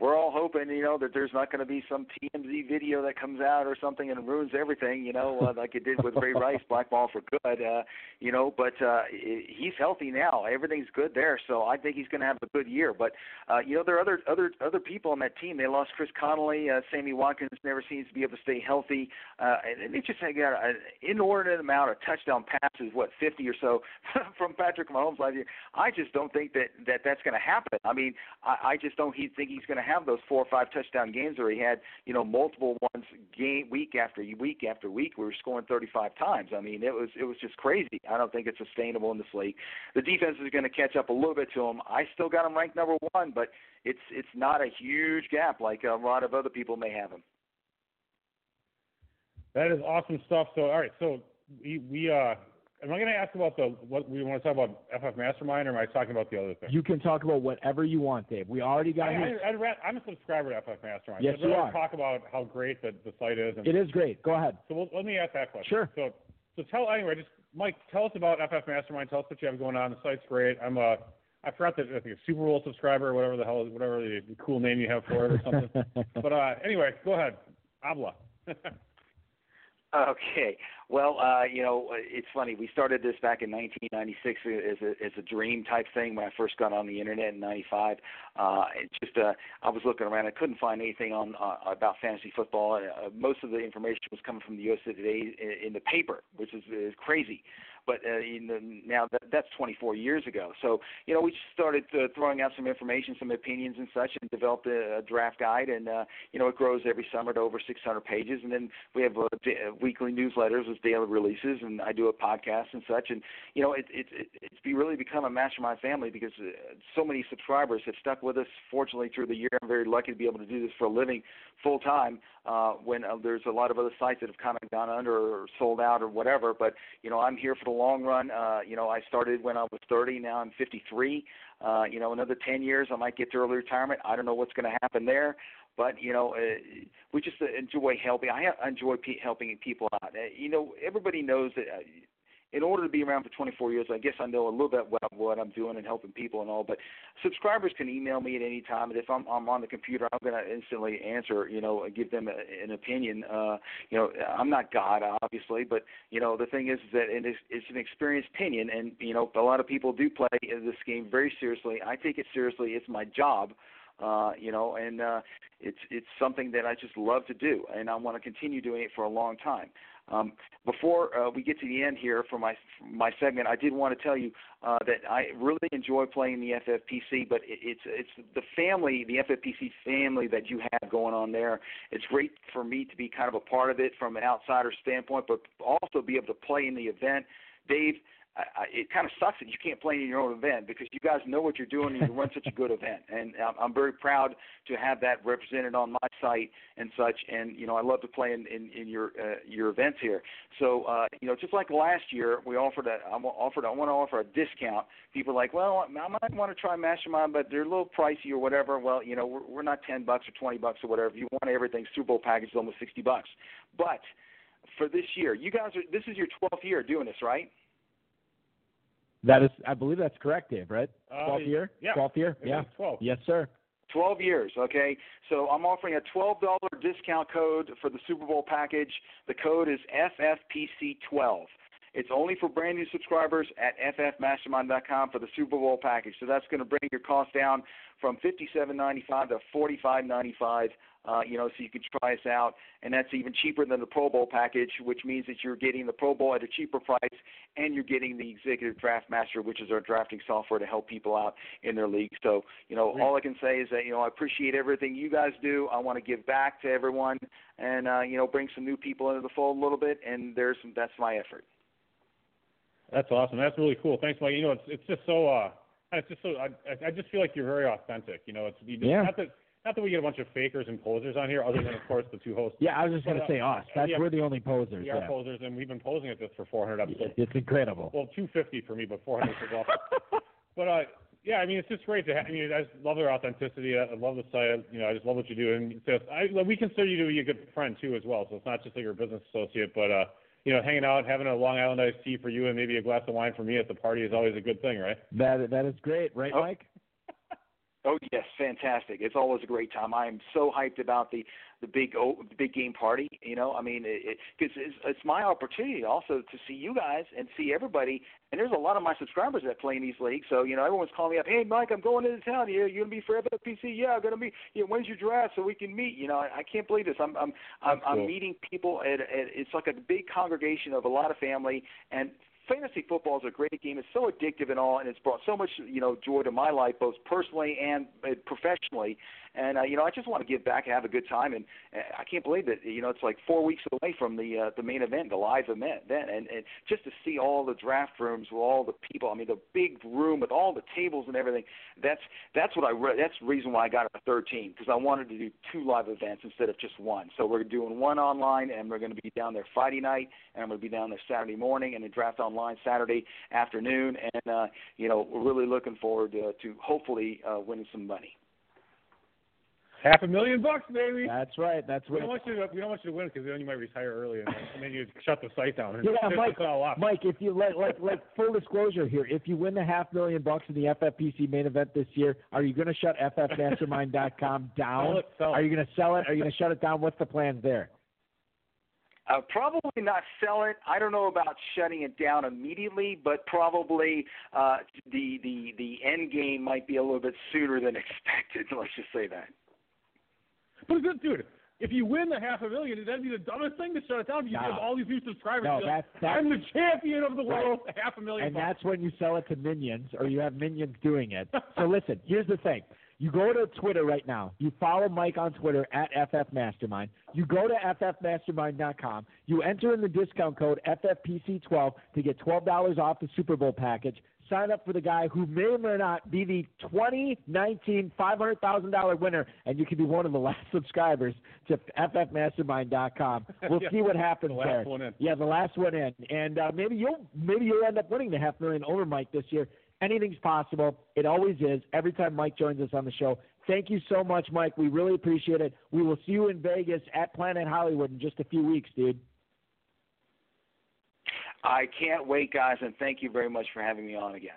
we're all hoping, you know, that there's not going to be some T M Z video that comes out or something and ruins everything, you know, uh, like it did with Ray Rice, blackball for good, uh, you know, but uh, he's healthy now. Everything's good there, so I think he's going to have a good year. But, uh, you know, there are other, other, other people on that team. They lost Chris Connolly. Uh, Sammy Watkins never seems to be able to stay healthy. Uh, and they just got an inordinate amount of touchdown passes, what, fifty or so from Patrick Mahomes last year. I just don't think that, that that's going to happen. I mean, I, I just don't he, think he's going to have those four or five touchdown games where he had, you know, multiple ones game week after week after week. We were scoring thirty-five times. I mean, it was it was just crazy. I don't think it's sustainable in this league. The defense is going to catch up a little bit to him. I still got him ranked number one, but it's it's not a huge gap like a lot of other people may have him. That is awesome stuff. So, all right, so we, we – uh am I going to ask about the what we want to talk about F F Mastermind, or am I talking about the other thing? You can talk about whatever you want, Dave. We already got here. I'm a subscriber to F F Mastermind. Yes, so you are. Talk about how great the, the site is. And it is great. Go ahead. So we'll, let me ask that question. Sure. So, so tell anyway, just Mike, tell us about F F Mastermind. Tell us what you have going on. The site's great. I'm a I forgot that I think a Super Bowl subscriber, or whatever the hell, whatever the cool name you have for it, or something. But uh, anyway, go ahead, Abla. Okay. Well, uh, you know, it's funny. We started this back in nineteen ninety-six as a, as a dream type thing when I first got on the internet in ninety-five. Uh, it just uh, I was looking around. I couldn't find anything on uh, about fantasy football. Uh, most of the information was coming from the U S A Today in the paper, which is, is crazy. But uh, in the, now that, that's twenty-four years ago. So, you know, we just started uh, throwing out some information, some opinions and such, and developed a, a draft guide. And, uh, you know, it grows every summer to over six hundred pages. And then we have uh, d- weekly newsletters with daily releases, and I do a podcast and such. And, you know, it, it, it, it's really become a mastermind family because uh, so many subscribers have stuck with us, fortunately, through the year. I'm very lucky to be able to do this for a living full time uh, when uh, there's a lot of other sites that have kind of gone under or sold out or whatever. But, you know, I'm here for the long run. Uh, you know, I started when I was thirty. Now I'm fifty-three. Uh, you know, another ten years, I might get to early retirement. I don't know what's going to happen there. But, you know, uh, we just enjoy helping. I enjoy pe- helping people out. Uh, you know, everybody knows that uh, in order to be around for twenty-four years, I guess I know a little bit about what I'm doing and helping people and all. But subscribers can email me at any time. And if I'm, I'm on the computer, I'm going to instantly answer, you know, give them a, an opinion. Uh, you know, I'm not God, obviously. But, you know, the thing is that it is, it's an experienced opinion. And, you know, a lot of people do play this game very seriously. I take it seriously. It's my job. Uh, you know, and uh, it's it's something that I just love to do, and I want to continue doing it for a long time. Um, before uh, we get to the end here for my for my segment, I did want to tell you uh, that I really enjoy playing the F F P C, but it, it's it's the family, the F F P C family that you have going on there. It's great for me to be kind of a part of it from an outsider standpoint, but also be able to play in the event. Dave, I, it kind of sucks that you can't play in your own event because you guys know what you're doing and you run such a good event. And I'm, I'm very proud to have that represented on my site and such. And, you know, I love to play in, in, in your uh, your events here. So, uh, you know, just like last year, we offered a, I offered, I want to offer a discount. People are like, well, I might want to try Mastermind, but they're a little pricey or whatever. Well, you know, we're, we're not ten bucks or twenty bucks or whatever. If you want everything, Super Bowl package is almost sixty bucks. But for this year, you guys are, this is your twelfth year doing this, right? That is, I believe that's correct, Dave, right? Twelfth uh, year? Yeah. Twelfth year? It yeah. twelve. Yes, sir. Twelve years, okay. So I'm offering a twelve dollar discount code for the Super Bowl package. The code is F F P C twelve. It's only for brand new subscribers at F F mastermind dot com for the Super Bowl package. So that's going to bring your cost down from fifty-seven ninety-five to forty-five ninety-five. Uh, you know, so you can try us out, and that's even cheaper than the Pro Bowl package, which means that you're getting the Pro Bowl at a cheaper price, and you're getting the Executive Draft Master, which is our drafting software to help people out in their league. So, you know, all I can say is that, you know, I appreciate everything you guys do. I want to give back to everyone, and uh, you know, bring some new people into the fold a little bit, and there's some, that's my effort. That's awesome. That's really cool. Thanks, Mike. You know, it's it's just so uh, it's just so I I just feel like you're very authentic. You know, it's you just, yeah. Not that, Not that we get a bunch of fakers and posers on here, other than, of course, the two hosts. Yeah, I was just going to uh, say us. That's, yeah, we're the only posers. We are yeah. posers, and we've been posing at this for four hundred episodes. It's incredible. Well, two hundred fifty for me, but four hundred for golf. But, uh, yeah, I mean, it's just great to have. I mean, I just love their authenticity. I love the site. You know, I just love what you do. And so I, we consider you to be a good friend, too, as well. So it's not just like you're a business associate, but, uh, you know, hanging out, having a Long Island iced tea for you and maybe a glass of wine for me at the party is always a good thing, right? That That is great. Right, oh. Mike? Oh, yes, fantastic. It's always a great time. I am so hyped about the, the big oh, the big game party, you know. I mean, because it, it, it's, it's my opportunity also to see you guys and see everybody. And there's a lot of my subscribers that play in these leagues. So, you know, everyone's calling me up, hey, Mike, I'm going into town here. You're going to be for F F P C? Yeah, I'm going to be. You know, when's your draft so we can meet? You know, I, I can't believe this. I'm I'm I'm, cool. I'm meeting people. At, at It's like a big congregation of a lot of family and fantasy football is a great game. It's so addictive and all, and it's brought so much, you know, joy to my life, both personally and professionally. And, uh, you know, I just want to give back and have a good time. And uh, I can't believe that, you know, it's like four weeks away from the uh, the main event, the live event then. And, and just to see all the draft rooms with all the people, I mean, the big room with all the tables and everything, that's that's what I re- that's the reason why I got a thirteen, because I wanted to do two live events instead of just one. So we're doing one online, and we're going to be down there Friday night, and I'm going to be down there Saturday morning, and then draft online Line Saturday afternoon, and uh, you know, we're really looking forward uh, to hopefully uh, winning some money. Half a million bucks, baby. That's right. That's we don't want you to, we don't want you to win because then you might retire early, and, and then you shut the site down. And yeah, Mike. Mike, if you like, like, like full disclosure here, if you win the half million bucks in the F F P C main event this year, are you going to shut F F mastermind dot com down? Sell it, sell it. Are you going to sell it? Are you going to shut it down? What's the plan there? Uh, probably not sell it. I don't know about shutting it down immediately, but probably uh, the, the the end game might be a little bit sooner than expected. Let's just say that. But dude, if you win the half a million, that'd be the dumbest thing to shut it down. You no. have all these new subscribers. No, that's, that's, I'm the champion of the world. Right. Half a million. And bucks. That's when you sell it to minions, or you have minions doing it. So listen, here's the thing. You go to Twitter right now. You follow Mike on Twitter at F F Mastermind. You go to F F mastermind dot com. You enter in the discount code F F P C twelve to get twelve dollars off the Super Bowl package. Sign up for the guy who may or may not be the twenty nineteen five hundred thousand dollars winner, and you could be one of the last subscribers to F F mastermind dot com. We'll yeah, see what happens the last there. One in. Yeah, the last one in. And uh, maybe you'll maybe you'll end up winning the half million over Mike this year. Anything's possible. It always is. Every time Mike joins us on the show. Thank you so much, Mike. We really appreciate it. We will see you in Vegas at Planet Hollywood in just a few weeks, dude. I can't wait, guys, and thank you very much for having me on again.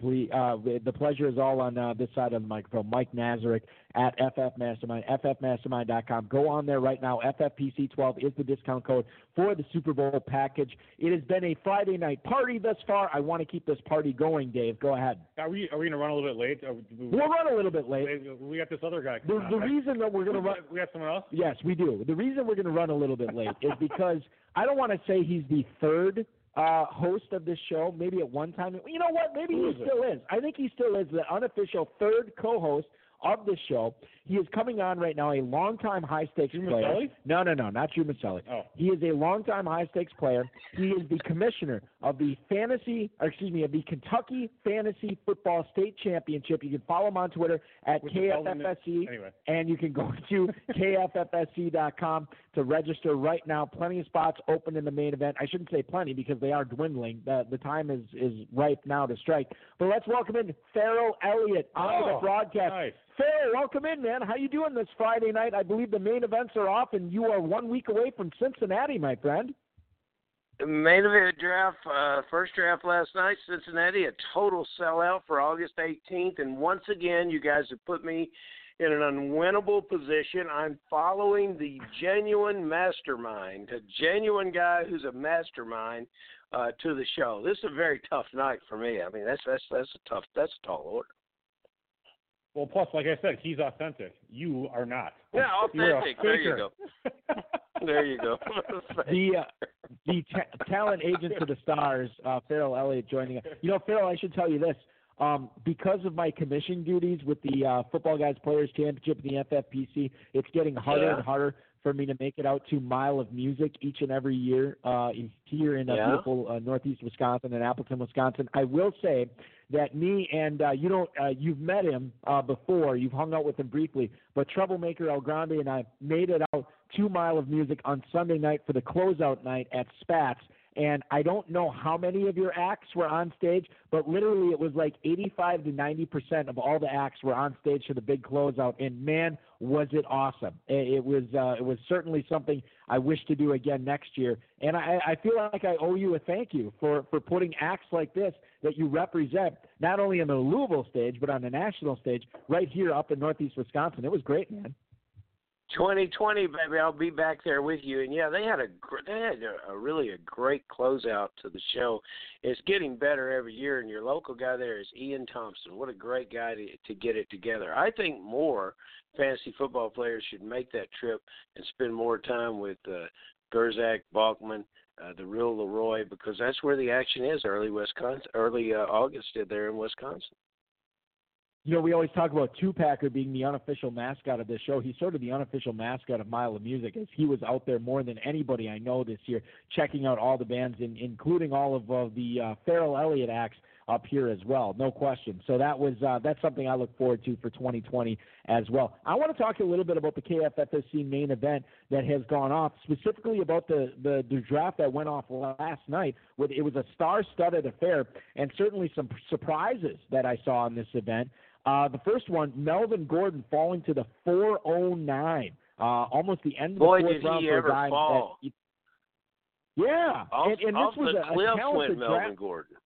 Please, uh, the pleasure is all on uh, this side of the microphone. Mike Nazarek at F F Mastermind, F F mastermind dot com. Go on there right now. F F P C twelve is the discount code for the Super Bowl package. It has been a Friday night party thus far. I want to keep this party going, Dave. Go ahead. Are we Are we going to run a little bit late? We, we'll run a little bit late. We got this other guy. The, the right? reason that we're going to run. We have someone else? Yes, we do. The reason we're going to run a little bit late is because I don't want to say he's the third Uh, host of this show. Maybe at one time, you know what? Maybe he still is. I think he still is the unofficial third co-host of this show. He is coming on right now, a longtime high-stakes Drew player. Maselli? No, no, no, not Drew Maselli. Oh. He is a longtime high-stakes player. He is the commissioner of the fantasy, or excuse me, of the Kentucky Fantasy Football State Championship. You can follow him on Twitter at With K F F S C, anyway. And you can go to K F F S C dot com to register right now. Plenty of spots open in the main event. I shouldn't say plenty because they are dwindling. The, the time is, is ripe now to strike. But let's welcome in Ferrell Elliott on oh, the broadcast. Nice. Ferrell, welcome in, man. How you doing this Friday night? I believe the main events are off, and you are one week away from Cincinnati, my friend. The main event draft, uh, first draft last night, Cincinnati, a total sellout for August eighteenth. And once again, you guys have put me in an unwinnable position. I'm following the genuine mastermind, a genuine guy who's a mastermind uh, to the show. This is a very tough night for me. I mean, that's that's that's a tough, that's a tall order. Well, plus, like I said, he's authentic. You are not. Yeah, authentic. There you go. There you go. the uh, the ta- talent agent to the stars, uh, Ferrell Elliott, joining us. You know, Ferrell, I should tell you this. Um, because of my commission duties with the uh, Football Guys Players Championship and the F F P C, it's getting harder yeah. and harder for me to make it out to Mile of Music each and every year uh, here in uh, yeah. beautiful uh, northeast Wisconsin and Appleton, Wisconsin. I will say that me and uh, you don't uh, you've met him uh, before, you've hung out with him briefly, but Troublemaker El Grande and I made it out to Mile of Music on Sunday night for the closeout night at Spats. And I don't know how many of your acts were on stage, but literally it was like eighty-five to ninety percent of all the acts were on stage for the big closeout. And man, was it awesome. It was uh, it was certainly something I wish to do again next year. And I, I feel like I owe you a thank you for, for putting acts like this that you represent, not only on the Louisville stage, but on the national stage right here up in northeast Wisconsin. It was great, man. twenty twenty, baby, I'll be back there with you. And, yeah, they had a they had a, a really a great closeout to the show. It's getting better every year, and your local guy there is Ian Thompson. What a great guy to, to get it together. I think more fantasy football players should make that trip and spend more time with uh, Gerzak, Balkman, uh, the real Leroy, because that's where the action is early Wisconsin, early uh, August there in Wisconsin. You know, we always talk about Tupacker being the unofficial mascot of this show. He's sort of the unofficial mascot of Mile of Music, as he was out there more than anybody I know this year, checking out all the bands, in, including all of uh, the uh, Ferrell Elliott acts up here as well, no question. So that was uh, that's something I look forward to for twenty twenty as well. I want to talk a little bit about the K F F S C main event that has gone off, specifically about the, the, the draft that went off last night. With, it was a star-studded affair, and certainly some surprises that I saw in this event. Uh, the first one, Melvin Gordon falling to the four oh nine, uh, almost the end of Boy, the fourth round. Boy, did he ever fall. He, yeah. Off, and, and this was a, a talented went Melvin Gordon.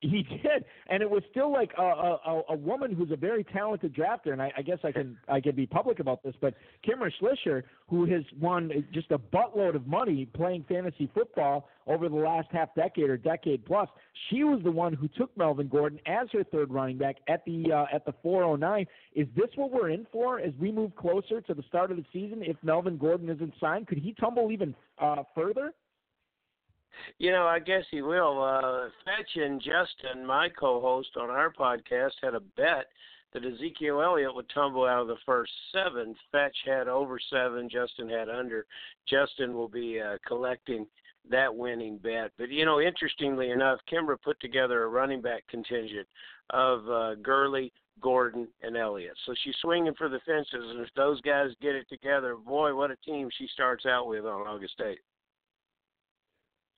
He did, and it was still like a, a, a woman who's a very talented drafter, and I, I guess I can I can be public about this, but Kimmer Schlichter, who has won just a buttload of money playing fantasy football over the last half decade or decade plus, she was the one who took Melvin Gordon as her third running back at the uh, at the four oh nine. Is this what we're in for as we move closer to the start of the season? If Melvin Gordon isn't signed, could he tumble even uh, further? You know, I guess he will. Uh, Fetch and Justin, my co-host on our podcast, had a bet that Ezekiel Elliott would tumble out of the first seven. Fetch had over seven. Justin had under. Justin will be uh, collecting that winning bet. But, you know, interestingly enough, Kimbra put together a running back contingent of uh, Gurley, Gordon, and Elliott. So she's swinging for the fences, and if those guys get it together, boy, what a team she starts out with on August eighth.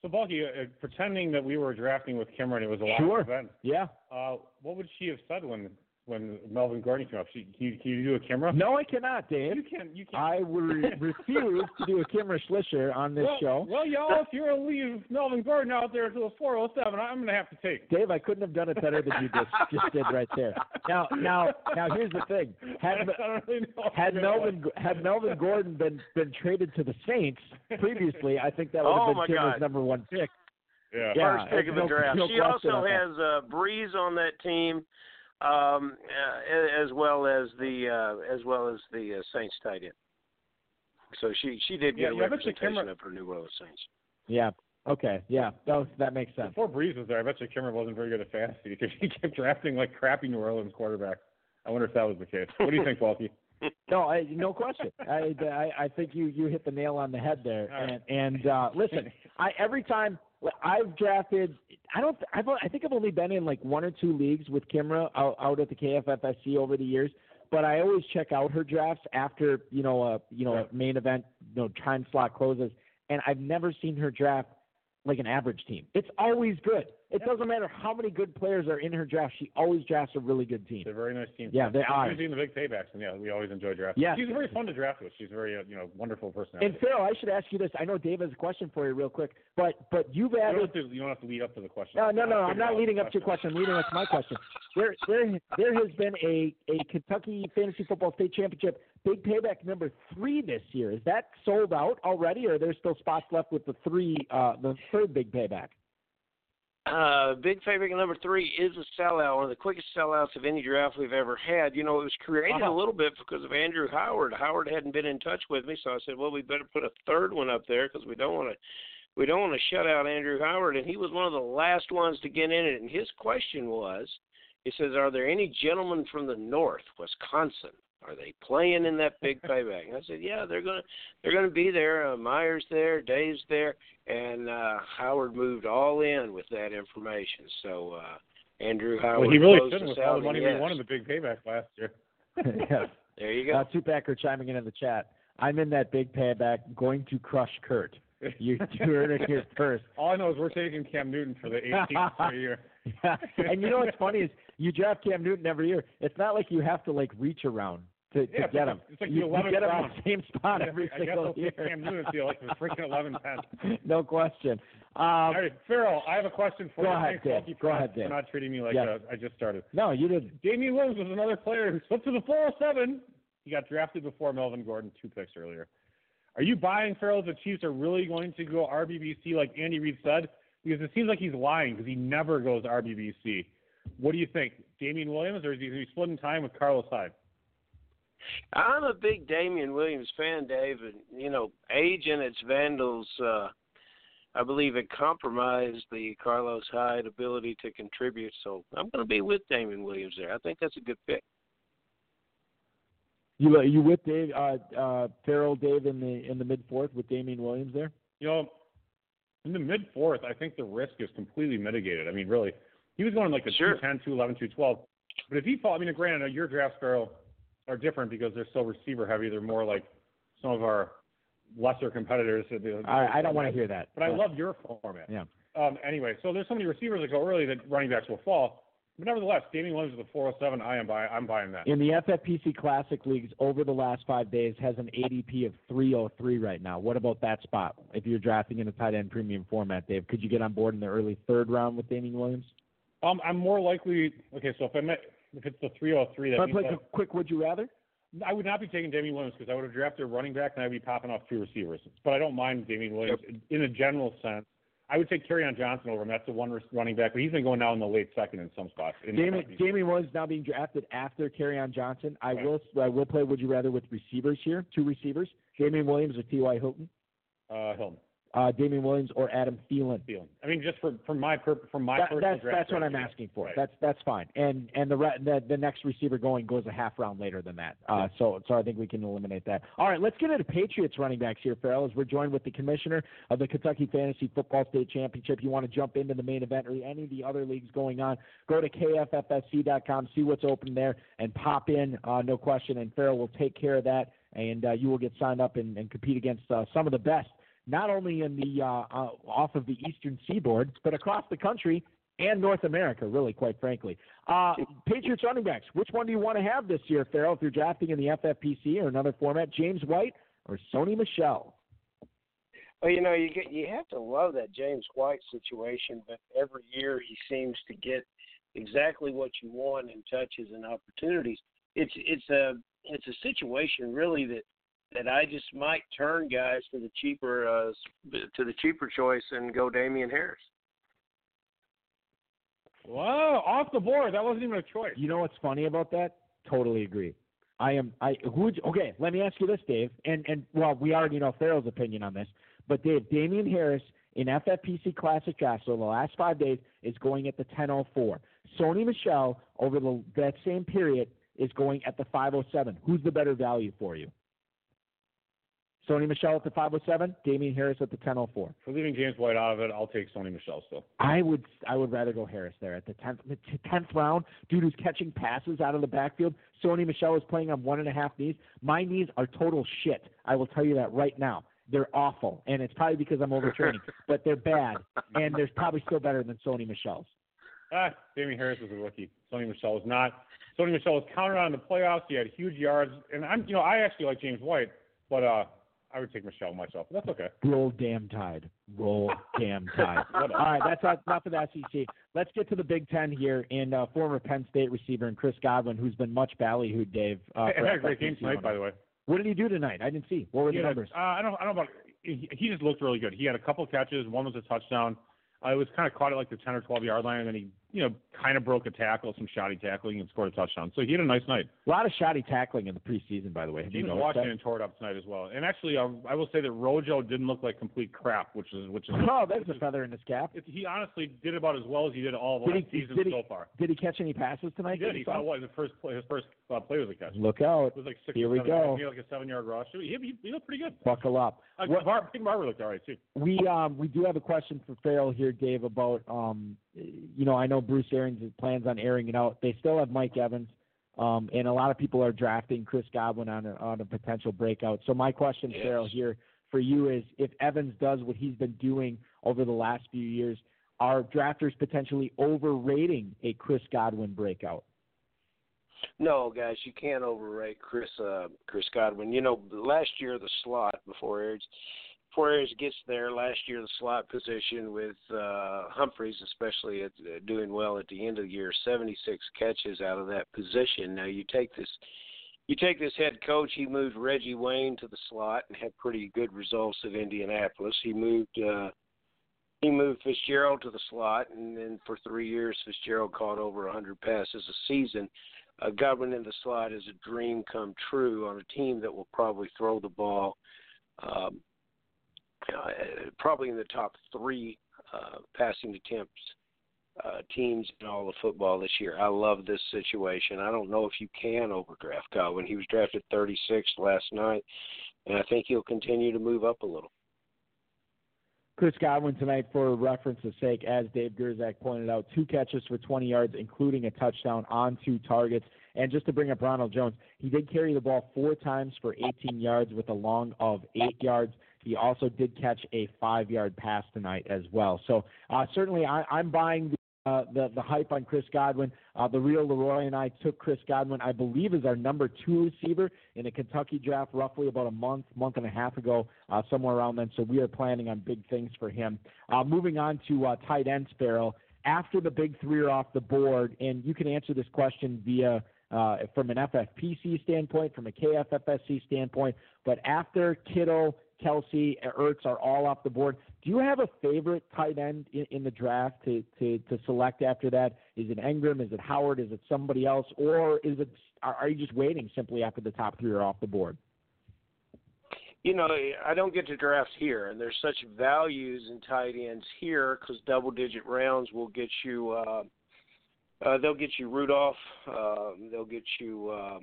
So, Balky, uh, pretending that we were drafting with Cameron, it was a lot sure. of events. Yeah. Uh, what would she have said when when Melvin Gordon came up. Can you, can you do a camera? No, I cannot, Dave. You can. You can. I will refuse to do a camera slisher on this well, show. Well, y'all, if you're going to leave Melvin Gordon out there until four oh seven, I'm going to have to take. Dave, I couldn't have done it better than you just, just did right there. Now, now, now, here's the thing. Had, really had Melvin had Melvin Gordon been, been traded to the Saints previously, I think that would have oh been Tim's number one pick. Yeah. First yeah, pick of the no, draft. No she also has uh, Breeze on that team, um, uh, as well as the uh, as well as the uh, Saints tight end. So she, she did get yeah, a representation Kimmer... of her new role at Saints. Yeah. Okay. Yeah. That was, that makes sense. Before Breeze was there, I bet you Kimmer wasn't very good at fantasy because he kept drafting like crappy New Orleans quarterbacks. I wonder if that was the case. What do you think, Walkie? No, I, no question. I, I I think you you hit the nail on the head there. Right. And and uh, listen, I every time. I've drafted. I don't. I've. I think I've only been in like one or two leagues with Kimra out, out at the K F F S C over the years. But I always check out her drafts after you know a you know a main event you know time slot closes, and I've never seen her draft like an average team. It's always good. It yeah. doesn't matter how many good players are in her draft. She always drafts a really good team. They're very nice team. Yeah, they She's are. She's using the big paybacks, and yeah, we always enjoy drafting. Yeah. She's very fun to draft with. She's very, uh, you know, wonderful personality. And, Phil, I should ask you this. I know Dave has a question for you real quick, but but you've added. You don't have to, you don't have to lead up to the question. No, no, no. I'm not leading up to your question. I'm leading up to my question. There there, there has been a, a Kentucky Fantasy Football State Championship big payback number three this year. Is that sold out already, or are there still spots left with the three, uh, the third big payback? Uh, big favorite number three is a sellout, one of the quickest sellouts of any draft we've ever had. You know, it was created uh-huh. a little bit because of Andrew Howard. Howard hadn't been in touch with me, so I said, well, we better put a third one up there because we don't want to we don't want to shut out Andrew Howard. And he was one of the last ones to get in it. And his question was, he says, are there any gentlemen from the north, Wisconsin? Are they playing in that big payback? And I said, yeah, they're gonna they're gonna be there. Uh, Myers there, Dave's there, and uh, Howard moved all in with that information. So uh, Andrew Howard. Well, he really should with all the money we won in the big payback last year. Yeah, there you go. Uh, Tupacker chiming in in the chat. I'm in that big payback. Going to crush Kurt. You heard it here first. All I know is we're taking Cam Newton for the eighteenth per year. Yeah. And you know what's funny is you draft Cam Newton every year. It's not like you have to like reach around to, to yeah, get him. It's like the you, you get him in the same spot yeah, every I single year. Cam Newton feel like the freaking eleven ten. No question. Um, All right, Ferrell, I have a question for go you. Ahead, Thanks, Dave. Go ahead, Dave. For not treating me like yes. a, I just started. No, you didn't. Damian Williams was another player who slipped to the four oh seven. He got drafted before Melvin Gordon two picks earlier. Are you buying, Ferrell, the Chiefs are really going to go R B B C like Andy Reid said? Because it seems like he's lying because he never goes R B B C. What do you think, Damian Williams, or is he, is he splitting time with Carlos Hyde? I'm a big Damian Williams fan, Dave, and, you know, age and its vandals, uh, I believe it compromised the Carlos Hyde ability to contribute. So I'm going to be with Damian Williams there. I think that's a good pick. You you with Dave uh, uh, Ferrell, Dave, in the in the mid fourth with Damian Williams there? You know, in the mid fourth, I think the risk is completely mitigated. I mean, really, he was going like a sure. two ten, two eleven, two twelve. But if he falls, I mean, granted, your drafts, Ferrell, are different because they're so receiver heavy. They're more like some of our lesser competitors. That they, I, I don't want to hear that. But yeah. I love your format. Yeah. Um, anyway, so there's so many receivers that go early that running backs will fall. But nevertheless, Damian Williams with a four oh seven, I am buy, I'm buying that. In the F F P C Classic Leagues, over the last five days, has an A D P of three oh three right now. What about that spot? If you're drafting in a tight end premium format, Dave, could you get on board in the early third round with Damian Williams? Um, I'm more likely – okay, so if I'm at, if it's the three oh three, that means – Can I play that, quick would you rather? I would not be taking Damian Williams because I would have drafted a running back and I would be popping off two receivers. But I don't mind Damian Williams yep. in a general sense. I would take Kerryon Johnson over him. That's the one running back, but he's been going now in the late second in some spots. Damian, Damian Williams now being drafted after Kerryon Johnson. I right. will I will play Would You Rather with receivers here, two receivers. Damian Williams or T Y Hilton? Uh, Hilton. Uh, Damian Williams or Adam Thielen? Thielen. I mean, just for, for my from my that, personal that's, draft. That's what I'm asking for. Right. That's that's fine. And and the, re- the the next receiver going goes a half round later than that. Uh, yeah. So so I think we can eliminate that. All right, let's get into Patriots running backs here, Ferrell, as we're joined with the commissioner of the Kentucky Fantasy Football State Championship. You want to jump into the main event or any of the other leagues going on, go to K F F S C dot com, see what's open there, and pop in, uh, no question, and Ferrell will take care of that, and uh, you will get signed up and, and compete against uh, some of the best. Not only in the uh, uh, off of the Eastern Seaboard, but across the country and North America, really, quite frankly. Uh, Patriots running backs, which one do you want to have this year, Farrell, if you're drafting in the F F P C or another format, James White or Sony Michel? Well, you know, you get, you have to love that James White situation, but every year he seems to get exactly what you want in touches and opportunities. It's it's a it's a situation really that, that I just might turn guys to the cheaper uh, to the cheaper choice and go Damian Harris. Wow, off the board. That wasn't even a choice. You know what's funny about that? Totally agree. I am. I who? Okay, let me ask you this, Dave. And and well, we already know Farrell's opinion on this, but Dave, Damian Harris in F F P C Classic Draft, so the last five days is going at the ten oh four. Sony Michel over the that same period is going at the five oh seven. Who's the better value for you? Sony Michel at the five oh seven, Damian Harris at the ten oh four. For leaving James White out of it, I'll take Sony Michel still. I would I would rather go Harris there at the tenth tenth round. Dude who's catching passes out of the backfield. Sony Michel is playing on one and a half knees. My knees are total shit. I will tell you that right now. They're awful, and it's probably because I'm overtraining, but they're bad, and they're probably still better than Sony Michel's. Ah, Damian Harris was a rookie. Sony Michel was not. Sony Michel was counted on in the playoffs. He had huge yards, and I'm you know I actually like James White, but uh. I would take Michel myself. That's okay. Roll damn tide. Roll damn tide. All right, that's enough of the S E C. Let's get to the Big Ten here and uh, former Penn State receiver and Chris Godwin, who's been much ballyhooed, Dave. Uh, hey, had a great game tonight, by the way. What did he do tonight? I didn't see. What were the yeah, numbers? Uh, I don't. I don't know about. He, he just looked really good. He had a couple catches. One was a touchdown. Uh, it was kind of caught at like the ten or twelve yard line, and then he, you know, kind of broke a tackle, some shoddy tackling, and scored a touchdown. So he had a nice night. A lot of shoddy tackling in the preseason, by the way. He was Washington and tore it up tonight as well. And actually, uh, I will say that Rojo didn't look like complete crap, which is which is. Oh, that's a feather in his cap. It, he honestly did about as well as he did all of last season so far. Did he catch any passes tonight? He did. He saw what his first play. His first uh, play was a catch. Look out! It was like six. Here we go. He had like a seven yard rush. He, he, he looked pretty good. Buckle up. Uh, what, Bar- Big Barber looked all right too. We um we do have a question for Farrell here, Dave, about um. You know, I know Bruce Arians plans on airing it out. They still have Mike Evans, um, and a lot of people are drafting Chris Godwin on a, on a potential breakout. So my question, yes. Farrell, here for you is if Evans does what he's been doing over the last few years, are drafters potentially overrating a Chris Godwin breakout? No, guys, you can't overrate Chris uh, Chris Godwin. You know, last year the slot before Arians – Flores gets there last year, the slot position with uh, Humphreys, especially at, uh, doing well at the end of the year, seventy-six catches out of that position. Now you take this, you take this head coach. He moved Reggie Wayne to the slot and had pretty good results at Indianapolis. He moved uh, he moved Fitzgerald to the slot, and then for three years Fitzgerald caught over one hundred passes a season. Uh, Godwin in the slot is a dream come true on a team that will probably throw the ball. Um, Uh, probably in the top three uh, passing attempts uh, teams in all of football this year. I love this situation. I don't know if you can overdraft Godwin. He was drafted thirty-sixth last night, and I think he'll continue to move up a little. Chris Godwin tonight, for reference's sake, as Dave Gerzak pointed out, two catches for twenty yards, including a touchdown on two targets. And just to bring up Ronald Jones, he did carry the ball four times for eighteen yards with a long of eight yards. He also did catch a five-yard pass tonight as well. So uh, certainly I, I'm buying the, uh, the, the hype on Chris Godwin. Uh, the real Leroy and I took Chris Godwin, I believe, as our number two receiver in a Kentucky draft roughly about a month, month and a half ago, uh, somewhere around then. So we are planning on big things for him. Uh, moving on to uh, tight ends, Farrell. After the big three are off the board, and you can answer this question via – Uh, from an F F P C standpoint, from a K F F S C standpoint, but after Kittle, Kelce, Ertz are all off the board, do you have a favorite tight end in, in the draft to, to, to select after that? Is it Engram? Is it Howard? Is it somebody else? Or is it? Are, are you just waiting simply after the top three are off the board? You know, I don't get to draft here, and there's such values in tight ends here because double-digit rounds will get you uh, – Uh, they'll get you Rudolph. Um, they'll get you. Um,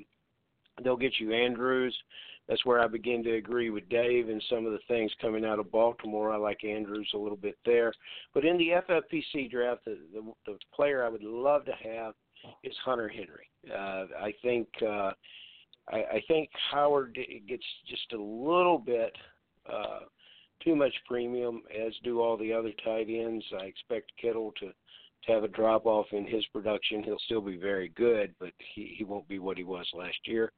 they'll get you Andrews. That's where I begin to agree with Dave and some of the things coming out of Baltimore. I like Andrews a little bit there. But in the F F P C draft, the, the, the player I would love to have is Hunter Henry. Uh, I think. Uh, I, I think Howard gets just a little bit uh, too much premium, as do all the other tight ends. I expect Kittle to. to have a drop-off in his production. He'll still be very good, but he, he won't be what he was last year.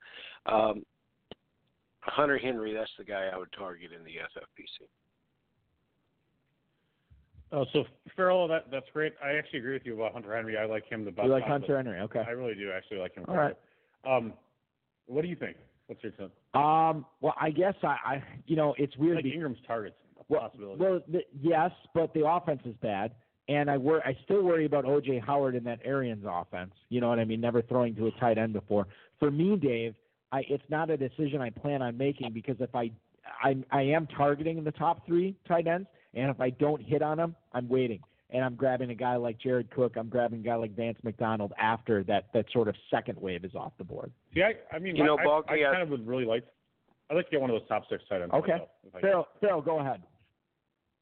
Um, Hunter Henry, that's the guy I would target in the F F P C. Oh, so Ferrell, that that's great. I actually agree with you about Hunter Henry. I like him the best. You like Hunter Henry? Okay. I really do actually like him. All right. Um, what do you think? What's your tip? Um, well, I guess I, I you know, it's weird. Like be, Ingram's targets a well, possibility. Well, the, yes, but the offense is bad, and I wor- I still worry about O J Howard in that Arians offense. You know what I mean? Never throwing to a tight end before. For me, Dave, I, it's not a decision I plan on making because if I, I, I am targeting the top three tight ends. And if I don't hit on him, I'm waiting. And I'm grabbing a guy like Jared Cook. I'm grabbing a guy like Vance McDonald after that, that sort of second wave is off the board. See, I, I mean, you know, I, Balk, I, I yeah. kind of would really like – I'd like to get one of those top six tight ends. Okay. Phil, Phil, go ahead.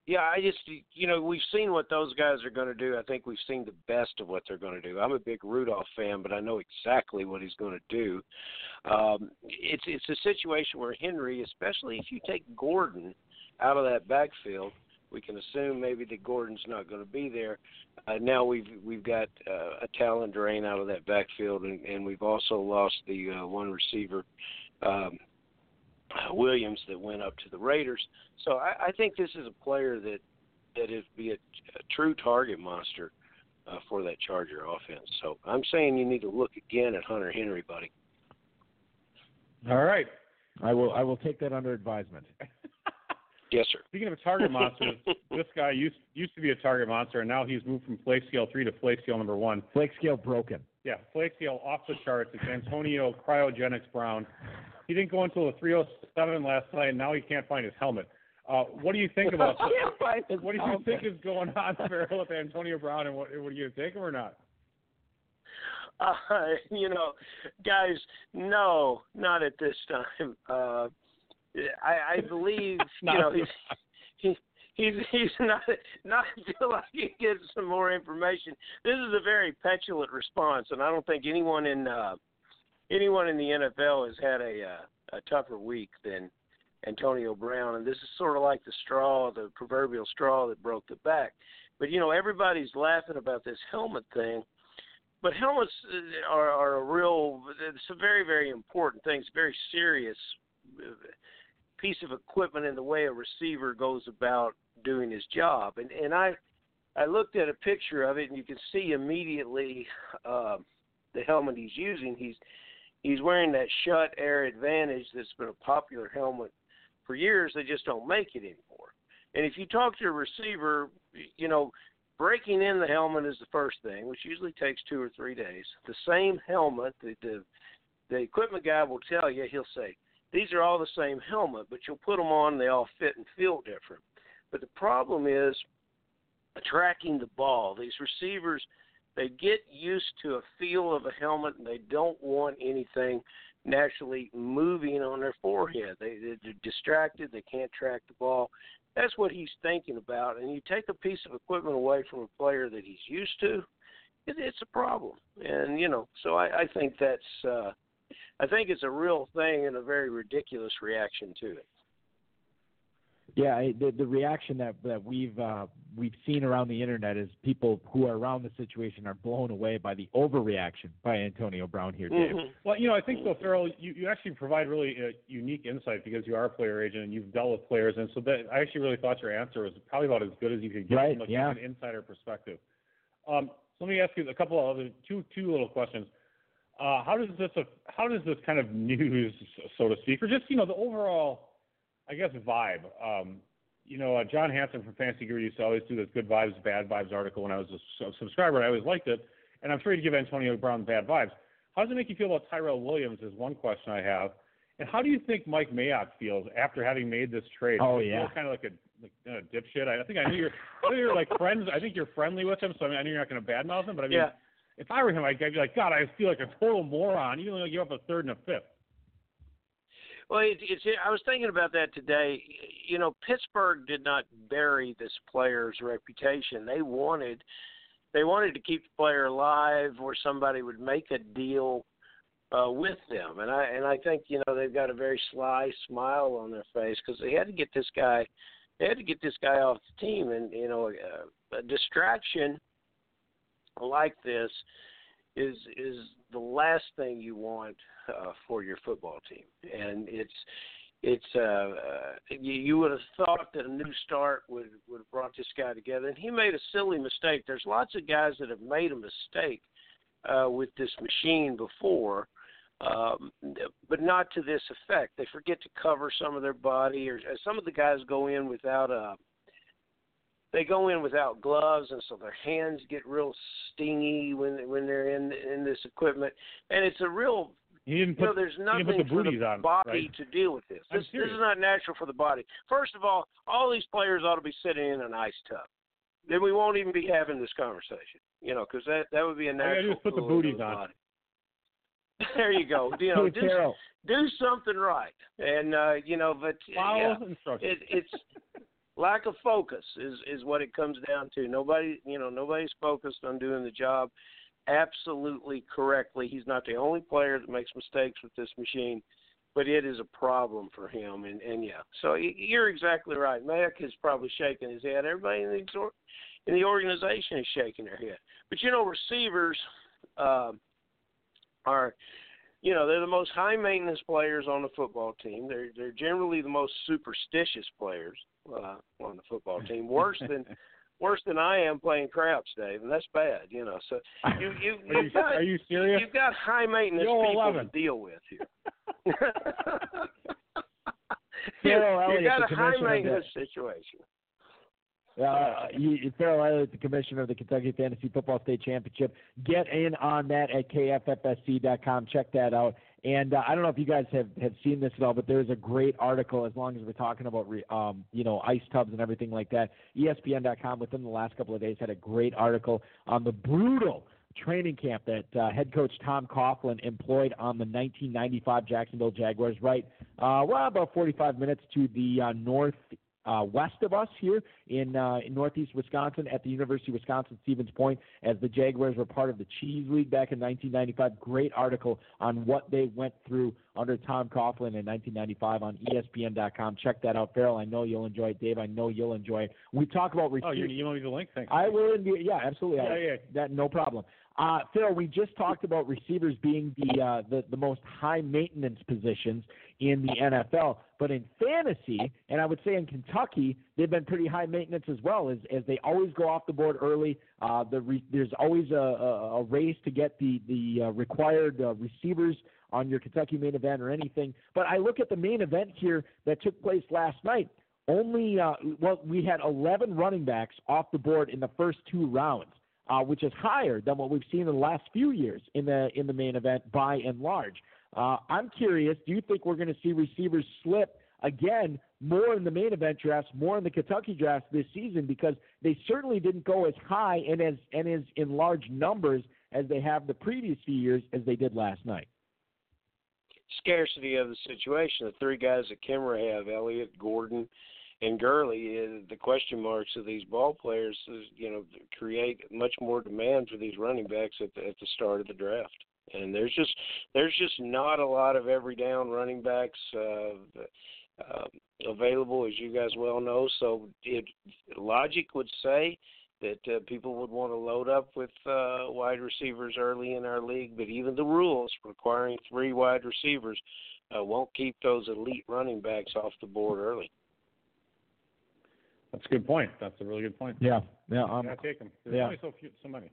Yeah, I just – you know, we've seen what those guys are going to do. I think we've seen the best of what they're going to do. I'm a big Rudolph fan, but I know exactly what he's going to do. Um, it's it's a situation where Henry, especially if you take Gordon out of that backfield – we can assume maybe that Gordon's not going to be there. Uh, now we've we've got uh, a talent drain out of that backfield, and, and we've also lost the uh, one receiver, um, Williams, that went up to the Raiders. So I, I think this is a player that that is be a, a true target monster uh, for that Charger offense. So I'm saying you need to look again at Hunter Henry, buddy. All right, I will I will take that under advisement. Yes, sir. Speaking of a target monster, this guy used used to be a target monster, and now he's moved from Flake Scale three to Flake Scale number one. Flake Scale broken. Yeah, Flake Scale off the charts. It's Antonio Cryogenics Brown. He didn't go until the three oh seven last night, and now he can't find his helmet. Uh, what do you think about this? What do you helmet. think is going on, Ferrell, with Antonio Brown, and what, what are you going to take him or not? Uh, you know, guys, no, not at this time. Uh I, I believe, you know, he's, he, he's he's not not until I can get some more information. This is a very petulant response, and I don't think anyone in uh, anyone in the N F L has had a, uh, a tougher week than Antonio Brown. And this is sort of like the straw, the proverbial straw that broke the back. But you know, everybody's laughing about this helmet thing. But helmets are, are a real, it's a very very important thing. It's very serious piece of equipment in the way a receiver goes about doing his job. And and I I looked at a picture of it, and you can see immediately uh, the helmet he's using. He's he's wearing that Shut Air Advantage that's been a popular helmet for years. They just don't make it anymore. And if you talk to a receiver, you know, breaking in the helmet is the first thing, which usually takes two or three days. The same helmet, the the, the equipment guy will tell you, he'll say, these are all the same helmet, but you'll put them on, they all fit and feel different. But the problem is tracking the ball. These receivers, they get used to a feel of a helmet, and they don't want anything naturally moving on their forehead. They, they're distracted. They can't track the ball. That's what he's thinking about. And you take a piece of equipment away from a player that he's used to, it, it's a problem. And, you know, so I, I think that's uh, – I think it's a real thing and a very ridiculous reaction to it. Yeah, the, the reaction that, that we've uh, we've seen around the internet is people who are around the situation are blown away by the overreaction by Antonio Brown here, Dave. Mm-hmm. Well, you know, I think, though, Ferrell, you, you actually provide really a unique insight because you are a player agent and you've dealt with players, and so that I actually really thought your answer was probably about as good as you could get right, from like, yeah. an insider perspective. Um, so let me ask you a couple of other two two little questions. Uh, how does this how does this kind of news, so to speak, or just, you know, the overall, I guess, vibe? Um, you know, uh, John Hansen from Fantasy Guru used to always do this good vibes, bad vibes article when I was a subscriber, and I always liked it, and I'm sure he'd give Antonio Brown bad vibes. How does it make you feel about Tyrell Williams is one question I have, and how do you think Mike Mayock feels after having made this trade? Oh, yeah. He's kind of like a, like, uh, dipshit. I think I knew you're, I know you're like friends. I think you're friendly with him, so I, mean, I know you're not going to badmouth him, but I mean yeah. – if I were him, I'd be like, God, I feel like a total moron, even though you have a third and a fifth. Well, it, it's, I was thinking about that today. You know, Pittsburgh did not bury this player's reputation. They wanted they wanted to keep the player alive, or somebody would make a deal uh, with them. And I and I think, you know, they've got a very sly smile on their face because they had to get this guy they had to get this guy off the team, and you know, a, a distraction like this is is the last thing you want uh, for your football team. And it's it's uh, uh, you, you would have thought that a new start would, would have brought this guy together. And he made a silly mistake. There's lots of guys that have made a mistake uh, with this machine before, um, but not to this effect. They forget to cover some of their body, or some of the guys go in without a They go in without gloves, and so their hands get real stingy when when they're in in this equipment. And it's a real you, didn't put, you know, there's nothing you didn't put the booties for the on, body right? to deal with this. This, this is not natural for the body. First of all, all these players ought to be sitting in an ice tub. Then we won't even be having this conversation, you know, because that, that would be a natural. I just put the booties the on. Body. There you go. You know, do, do something right, and uh, you know, but follow yeah, instructions. It, it's. Lack of focus is, is what it comes down to. Nobody, you know, nobody's focused on doing the job absolutely correctly. He's not the only player that makes mistakes with this machine, but it is a problem for him. And, and yeah, so you're exactly right. Mac is probably shaking his head. Everybody in the in the organization is shaking their head. But you know, receivers uh, are. You know, they're the most high-maintenance players on the football team. They're they're generally the most superstitious players uh, on the football team. Worse than worse than I am playing craps, Dave, and that's bad. You know, so you you are you've you, got, are you serious? You've got high-maintenance people eleven. To deal with here. you you got a high-maintenance situation. Uh, you, Ferrell Elliott, the commissioner of the Kentucky Fantasy Football State Championship. Get in on that at K F F S C dot com. Check that out. And uh, I don't know if you guys have, have seen this at all, but there's a great article, as long as we're talking about, re, um, you know, ice tubs and everything like that. E S P N dot com, within the last couple of days, had a great article on the brutal training camp that uh, head coach Tom Coughlin employed on the nineteen ninety-five Jacksonville Jaguars, right, uh, well, about forty-five minutes to the uh, north. Uh, west of us here in, uh, in northeast Wisconsin at the University of Wisconsin-Stevens Point, as the Jaguars were part of the Cheese League back in nineteen ninety-five. Great article on what they went through under Tom Coughlin in nineteen ninety-five on E S P N dot com. Check that out, Ferrell. I know you'll enjoy it. Dave, I know you'll enjoy it. We talk about receivers. Oh, you, you want me to link things? I will. Yeah, absolutely. Yeah, I, yeah. That, no problem. Uh, Phil, we just talked about receivers being the, uh, the the most high-maintenance positions in the N F L. But in fantasy, and I would say in Kentucky, they've been pretty high-maintenance as well, as, as they always go off the board early. Uh, the re- there's always a, a, a race to get the, the uh, required uh, receivers on your Kentucky main event or anything. But I look at the main event here that took place last night. Only uh, – well, we had eleven running backs off the board in the first two rounds. Uh, which is higher than what we've seen in the last few years in the in the main event by and large. Uh, I'm curious, do you think we're going to see receivers slip again more in the main event drafts, more in the Kentucky drafts this season? Because they certainly didn't go as high and as and as in large numbers as they have the previous few years as they did last night. Scarcity of the situation. The three guys that Kimmerer have, Elliott, Gordon, and Gurley, the question marks of these ball players, you know, create much more demand for these running backs at the, at the start of the draft. And there's just there's just not a lot of every down running backs uh, uh, available, as you guys well know. So it, logic would say that uh, people would want to load up with uh, wide receivers early in our league, but even the rules requiring three wide receivers uh, won't keep those elite running backs off the board early. That's a good point. That's a really good point. Yeah, yeah. Um, I take them. There's yeah. only so few, so many.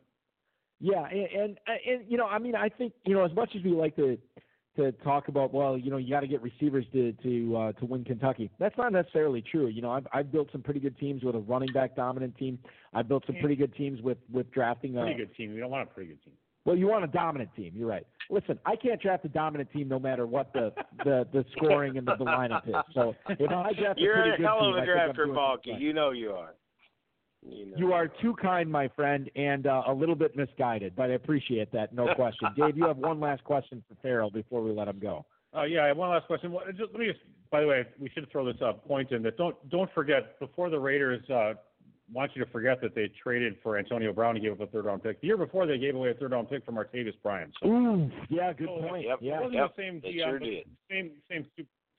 Yeah, and, and and you know, I mean, I think you know, as much as we like to to talk about, well, you know, you got to get receivers to to uh, to win Kentucky. That's not necessarily true. You know, I've I've built some pretty good teams with a running back dominant team. I've built some pretty good teams with with drafting a pretty good team. We don't want a pretty good team. Well, you want a dominant team. You're right. Listen, I can't draft a dominant team no matter what the, the, the scoring and the, the lineup is. So if I draft you're a pretty a good hell of a team, drafter, Balky. You know you are. You, know you, you are, are too kind, my friend, and uh, a little bit misguided, but I appreciate that. No question. Dave, you have one last question for Ferrell before we let him go. Oh, uh, yeah, I have one last question. Well, just, let me just, by the way, we should throw this up, point in that don't don't forget before the Raiders. Uh, want you to forget that they traded for Antonio Brown and gave up a third-round pick. The year before, they gave away a third-round pick from Martavis Bryant. So, Ooh, yeah, good so point. Yep, yeah, it wasn't yep, the same, sure uh, same, same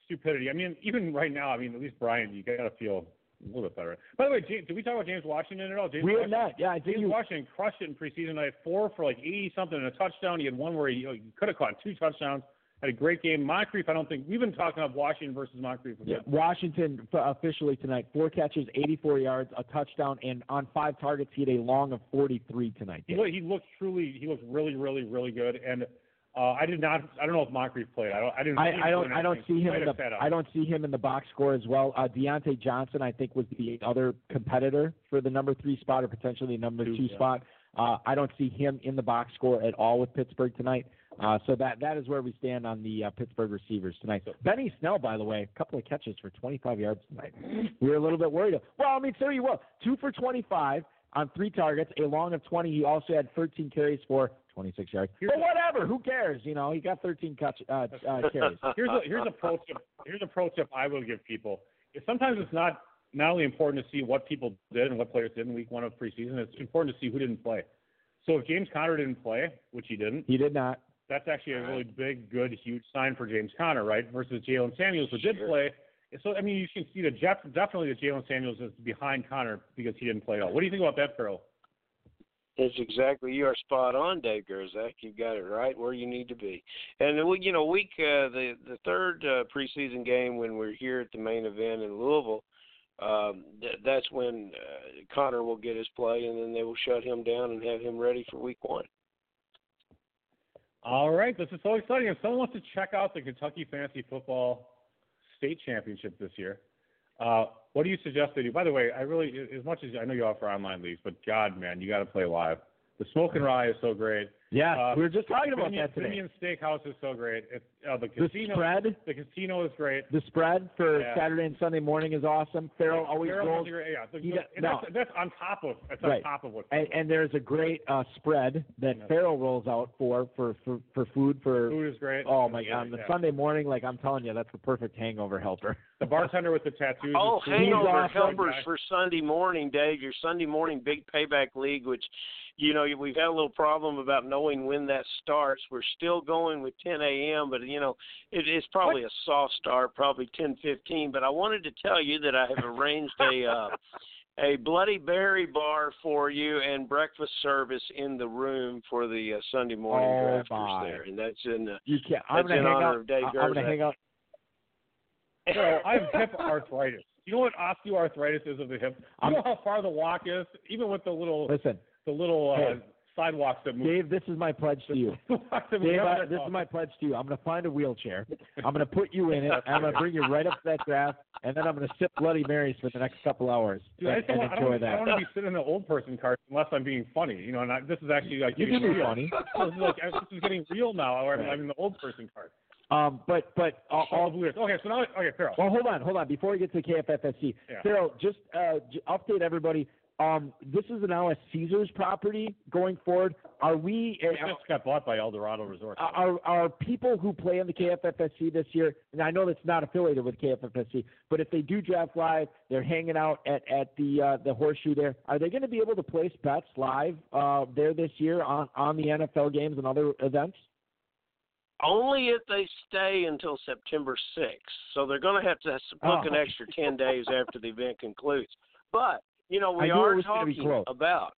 stupidity. I mean, even right now, I mean, at least Bryant, you got to feel a little bit better. By the way, James, did we talk about James Washington at all? James we have not. Yeah, I think James you... Washington crushed it in preseason. I had four for like eighty something and a touchdown. He had one where he, you know, he could have caught two touchdowns. Had a great game. Moncrief, I don't think we've been talking about Washington versus Moncrief. Yeah, Washington officially tonight, four catches, eighty-four yards, a touchdown, and on five targets, he had a long of forty-three tonight. He, he looked truly, he looked really, really, really good. And uh, I did not, I don't know if Moncrief played. I don't, I didn't. I, I don't, I don't see him. In the, I don't see him in the box score as well. Uh, Deontay Johnson, I think, was the other competitor for the number three spot or potentially the number two, two yeah. spot. Uh, I don't see him in the box score at all with Pittsburgh tonight. Uh, so that that is where we stand on the uh, Pittsburgh receivers tonight. So Benny Snell, by the way, a couple of catches for twenty-five yards tonight. We were a little bit worried. Well, I mean, so you will. two for twenty-five on three targets, a long of twenty. He also had thirteen carries for twenty-six yards. Here's but whatever, who cares? You know, he got thirteen catch, uh, uh, carries. Here's a here's a pro tip. Here's a pro tip I will give people. Sometimes it's not not only important to see what people did and what players did in week one of preseason. It's important to see who didn't play. So if James Conner didn't play, which he didn't, he did not. That's actually a really big, good, huge sign for James Conner, right? Versus Jalen Samuels, who sure. did play. So, I mean, you can see that Jeff, definitely that Jalen Samuels is behind Conner because he didn't play at all. What do you think about that, Ferrell? It's exactly, you are spot on, Dave Gerzak. You've got it right where you need to be. And, you know, week uh, the, the third uh, preseason game when we're here at the main event in Louisville, Um, th- that's when uh, Conner will get his play, and then they will shut him down and have him ready for week one. All right, this is so exciting. If someone wants to check out the Kentucky Fantasy Football State Championship this year, uh, what do you suggest they do? By the way, I really, as much as I know you offer online leagues, but God, man, you got to play live. The Smoke and Rye is so great. Yeah, uh, we were just talking about that today. Simeon Steakhouse is so great. It's, uh, the, casino, the spread. The casino is great. The spread for yeah. Saturday and Sunday morning is awesome. Ferrell always rolls. Yeah, the, the, and no. that's, that's on top of that's right. on top of what. And, and there's a great uh, spread that yeah. Ferrell rolls out for for, for, for food for. Food is great. Oh my yeah, God! Yeah. The Sunday morning, like I'm telling you, that's the perfect hangover helper. The bartender with the tattoos. Oh, hangover awesome. helpers for Sunday morning, Dave. Your Sunday morning big payback league, which. You know, we've had a little problem about knowing when that starts. We're still going with ten a.m., but, you know, it, it's probably what? a soft start, probably ten fifteen. But I wanted to tell you that I have arranged a uh, a Bloody Berry bar for you and breakfast service in the room for the uh, Sunday morning oh, drafters my. there. And that's in, uh, you can't, that's in honor out. of Dave Gerzak. I'm going to hang up. So I have hip arthritis. You know what osteoarthritis is of the hip? You know how far the walk is? Even with the little – Listen. The little uh, hey, sidewalks that move. Dave, this is my pledge to you. Dave, I, this is my pledge to you. I'm going to find a wheelchair. I'm going to put you in it. I'm going to bring you right up to that draft, and then I'm going to sip Bloody Marys for the next couple hours. Dude, and, I, don't, and enjoy I, don't, that. I don't want to be sitting in the old person cart unless I'm being funny. You know, and I, this is actually like you getting real. Funny. This is like this is getting real now. Right. I'm in the old person cart. Um, but but all, all of weird. Okay, so now okay, Ferrell. Well, hold on, hold on. Before we get to K F F S C, yeah. Ferrell, just uh, j- update everybody. Um, this is now a Caesars property going forward. Are we? It uh, just got bought by Eldorado Resorts. Are are people who play on the K F F S C this year? And I know that's not affiliated with K F F S C, but if they do draft live, they're hanging out at at the uh, the Horseshoe there. Are they going to be able to place bets live uh, there this year on on the N F L games and other events? Only if they stay until September sixth. So they're going to have to book oh. an extra ten days after the event concludes, but. You know, we are talking about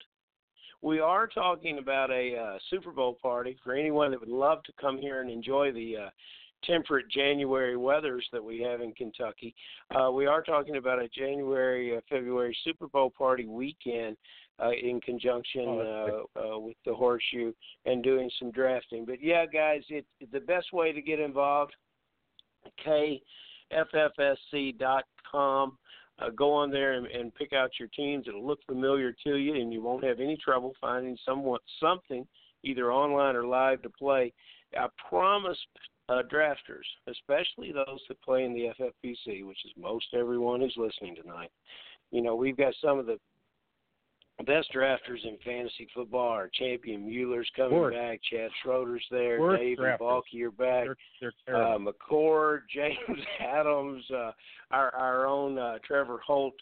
we are talking about a uh, Super Bowl party for anyone that would love to come here and enjoy the uh, temperate January weathers that we have in Kentucky. Uh, we are talking about a January, uh, February Super Bowl party weekend uh, in conjunction oh, uh, uh, with the Horseshoe and doing some drafting. But, yeah, guys, it, the best way to get involved, K F F S C dot com. Uh, go on there and, and pick out your teams. It'll look familiar to you, and you won't have any trouble finding somewhat something, either online or live, to play. I promise uh, drafters, especially those that play in the F F P C, which is most everyone who's listening tonight, you know, we've got some of the best drafters in fantasy football. Our champion Mueller's coming Word. back. Chad Schroeder's there. Word Dave drafters. and Balky are back. They're, they're uh, McCord, James Adams, uh, our our own uh, Trevor Holt,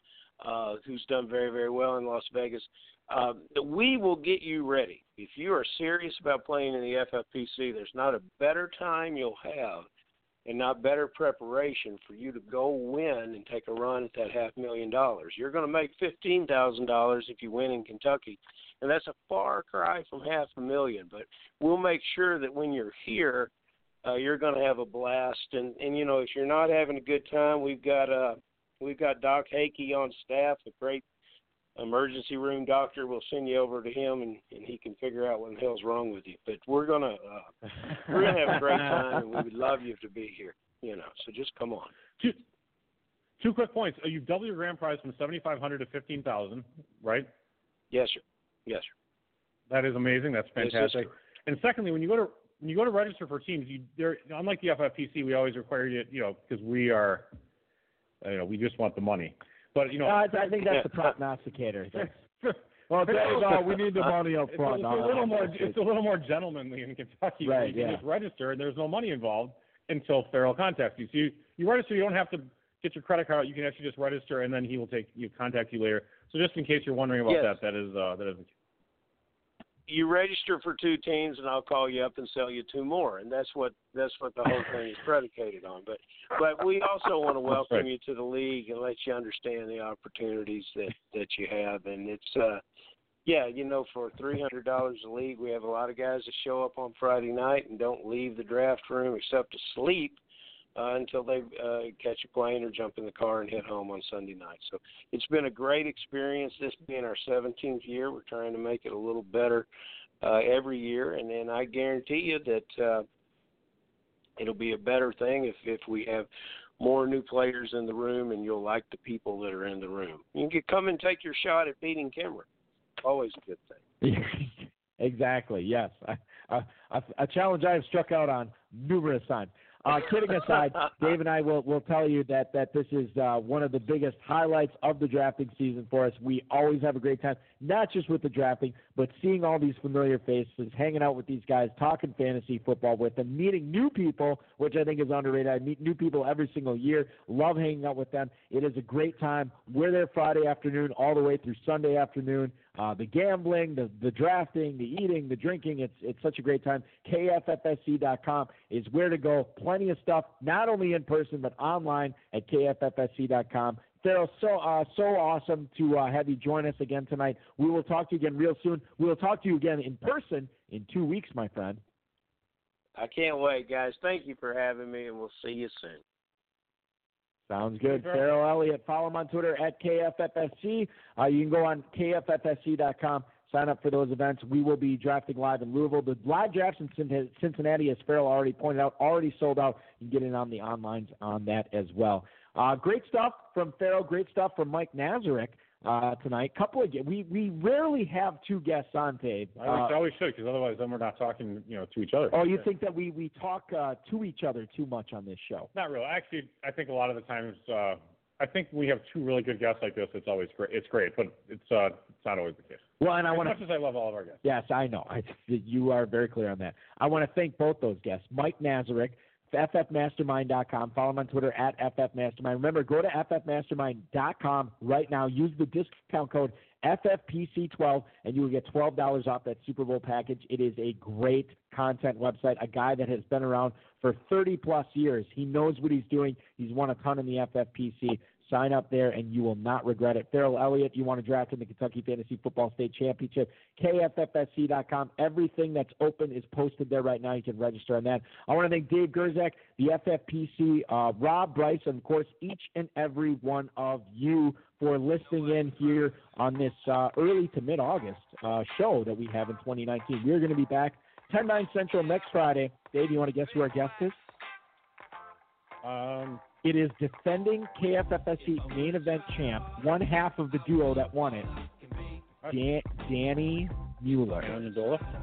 uh, who's done very, very well in Las Vegas. Uh, we will get you ready. If you are serious about playing in the F F P C, there's not a better time you'll have and not better preparation for you to go win and take a run at that half million dollars. You're going to make fifteen thousand dollars if you win in Kentucky, and that's a far cry from half a million. But we'll make sure that when you're here, uh, you're going to have a blast. And, and, you know, if you're not having a good time, we've got uh, we've got Doc Hakey on staff, a great emergency room doctor. We'll send you over to him, and, and he can figure out what the hell's wrong with you. But we're gonna uh, we're gonna have a great time, and we would love you to be here. You know, so just come on. Two, two quick points. You've doubled your grand prize from seventy five hundred to fifteen thousand, right? Yes, sir. Yes, sir. That is amazing. That's fantastic. Yes, and secondly, when you go to when you go to register for teams, you there. Unlike the F F P C, we always require you, you know, because we are, you know, we just want the money. But, you know, no, I, I think that's the prognosticator. Well, no, we need the money up front. It's a, it's a little more, it's a little more gentlemanly in Kentucky. Right, you can yeah. just register, and there's no money involved until Ferrell contacts you. So you, you register, you don't have to get your credit card. You can actually just register, and then he will take you contact you later. So just in case you're wondering about yes. that, that is uh, that is. You register for two teams, and I'll call you up and sell you two more, and that's what that's what the whole thing is predicated on. But but we also want to welcome right. you to the league and let you understand the opportunities that, that you have. And it's uh, yeah, you know, for three hundred dollars a league, we have a lot of guys that show up on Friday night and don't leave the draft room except to sleep uh, until they uh, catch a plane or jump in the car and head home on Sunday night. So it's been a great experience. This being our seventeenth year, we're trying to make it a little better uh, every year. And then I guarantee you that uh, it'll be a better thing if, if we have more new players in the room, and you'll like the people that are in the room. You can come and take your shot at beating Kimmer. Always a good thing. Exactly. Yes. I, I, a challenge I have struck out on numerous times. Uh, kidding aside, Dave and I will, will tell you that, that this is uh, one of the biggest highlights of the drafting season for us. We always have a great time, not just with the drafting, but seeing all these familiar faces, hanging out with these guys, talking fantasy football with them, meeting new people, which I think is underrated. I meet new people every single year, love hanging out with them. It is a great time. We're there Friday afternoon all the way through Sunday afternoon. Uh, the gambling, the, the drafting, the eating, the drinking, it's it's such a great time. K F F S C dot com is where to go. Plenty of stuff, not only in person, but online at K F F S C dot com. Ferrell, so, uh, so awesome to uh, have you join us again tonight. We will talk to you again real soon. We will talk to you again in person in two weeks, my friend. I can't wait, guys. Thank you for having me, and we'll see you soon. Sounds good. Ferrell Elliott, follow him on Twitter at K F F S C. Uh, you can go on K F F S C dot com, sign up for those events. We will be drafting live in Louisville. The live drafts in Cincinnati, as Ferrell already pointed out, already sold out. You can get in on the onlines on that as well. Uh, great stuff from Ferrell. Great stuff from Mike Nazarek uh, tonight. Couple of we we rarely have two guests on, Dave. Uh, I always should, because otherwise then we're not talking, you know, to each other. Oh, you yeah. think that we we talk uh, to each other too much on this show? Not really. Actually, I think a lot of the times, uh, I think we have two really good guests like this. It's always great. It's great, but it's uh, it's not always the case. Well, and I want to. As much as I love all of our guests. Yes, I know. I, you are very clear on that. I want to thank both those guests, Mike Nazarek. F F mastermind dot com. Follow them on Twitter at F F mastermind. Remember, go to F F mastermind dot com right now. Use the discount code F F P C twelve, and you will get twelve dollars off that Super Bowl package. It is a great content website, a guy that has been around for thirty-plus years. He knows what he's doing. He's won a ton in the F F P C. Sign up there, and you will not regret it. Ferrell Elliott, you want to draft in the Kentucky Fantasy Football State Championship, K F F S C dot com. Everything that's open is posted there right now. You can register on that. I want to thank Dave Gerzak, the F F P C, uh, Rob Bryce, and, of course, each and every one of you for listening in here on this uh, early to mid-August uh, show that we have in twenty nineteen. We're going to be back ten nine Central next Friday. Dave, you want to guess who our guest is? Um... It is defending K F F S C main event champ, one half of the duo that won it, Dan- Danny Mueller.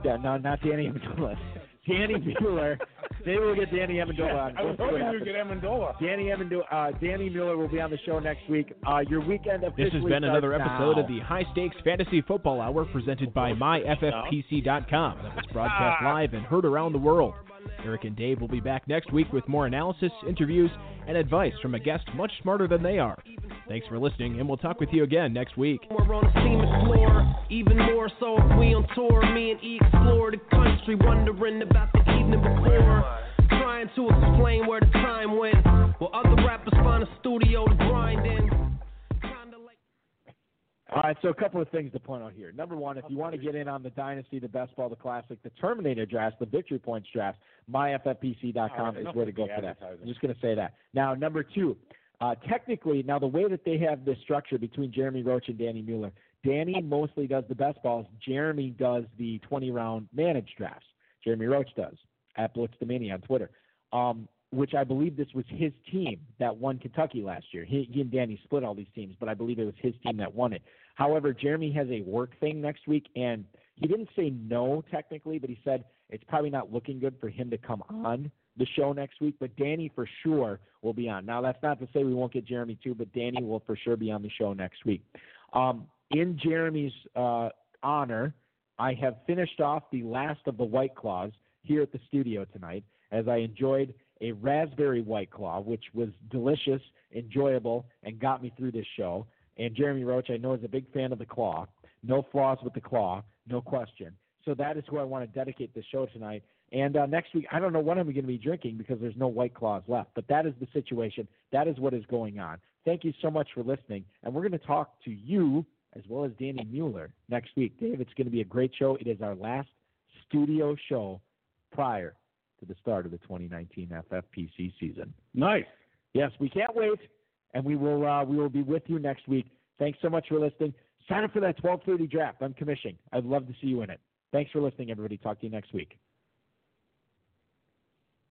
Yeah, no, not Danny Amendola. Danny Mueller. Maybe we'll get Danny Amendola on. I was hoping we would get Amendola. Danny Amendola. Uh, Danny Mueller will be on the show next week. Uh, your weekend officially. This has been another episode now. of the High Stakes Fantasy Football Hour presented by My F F P C dot com. That was broadcast live and heard around the world. Eric and Dave will be back next week with more analysis, interviews, and advice from a guest much smarter than they are. Thanks for listening, and we'll talk with you again next week. We're on a famous floor, even more so if we on tour. Me and E explore the country, wondering about the evening before. trying to explain where the time went, while other rappers find a studio to grind in. Like... All right, so a couple of things to point out here. Number one, if you want to get in on the Dynasty, the Best Ball, the Classic, the Terminator Draft, the Victory Points Draft, my F F P C dot com right, is where to go for that. I'm just going to say that. Now, number two, uh, technically, now the way that they have this structure between Jeremy Roach and Danny Mueller, Danny mostly does the best balls. Jeremy does the twenty-round managed drafts. Jeremy Roach does, at Blitz Domini on Twitter, um, which I believe this was his team that won Kentucky last year. He, he and Danny split all these teams, but I believe it was his team that won it. However, Jeremy has a work thing next week, and he didn't say no technically, but he said it's probably not looking good for him to come on the show next week, but Danny for sure will be on. Now, that's not to say we won't get Jeremy too, but Danny will for sure be on the show next week. Um, in Jeremy's uh, honor, I have finished off the last of the White Claws here at the studio tonight, as I enjoyed a raspberry White Claw, which was delicious, enjoyable, and got me through this show. And Jeremy Roach, I know, is a big fan of the claw. No flaws with the claw, no question. So that is who I want to dedicate the show tonight. And uh, next week, I don't know what I'm going to be drinking because there's no White Claws left. But that is the situation. That is what is going on. Thank you so much for listening. And we're going to talk to you as well as Danny Mueller next week. Dave, it's going to be a great show. It is our last studio show prior to the start of the twenty nineteen F F P C season. Nice. Yes, we can't wait, and we will uh, we will be with you next week. Thanks so much for listening. Sign up for that twelve thirty draft. I'm commissioning. I'd love to see you in it. Thanks for listening, everybody. Talk to you next week.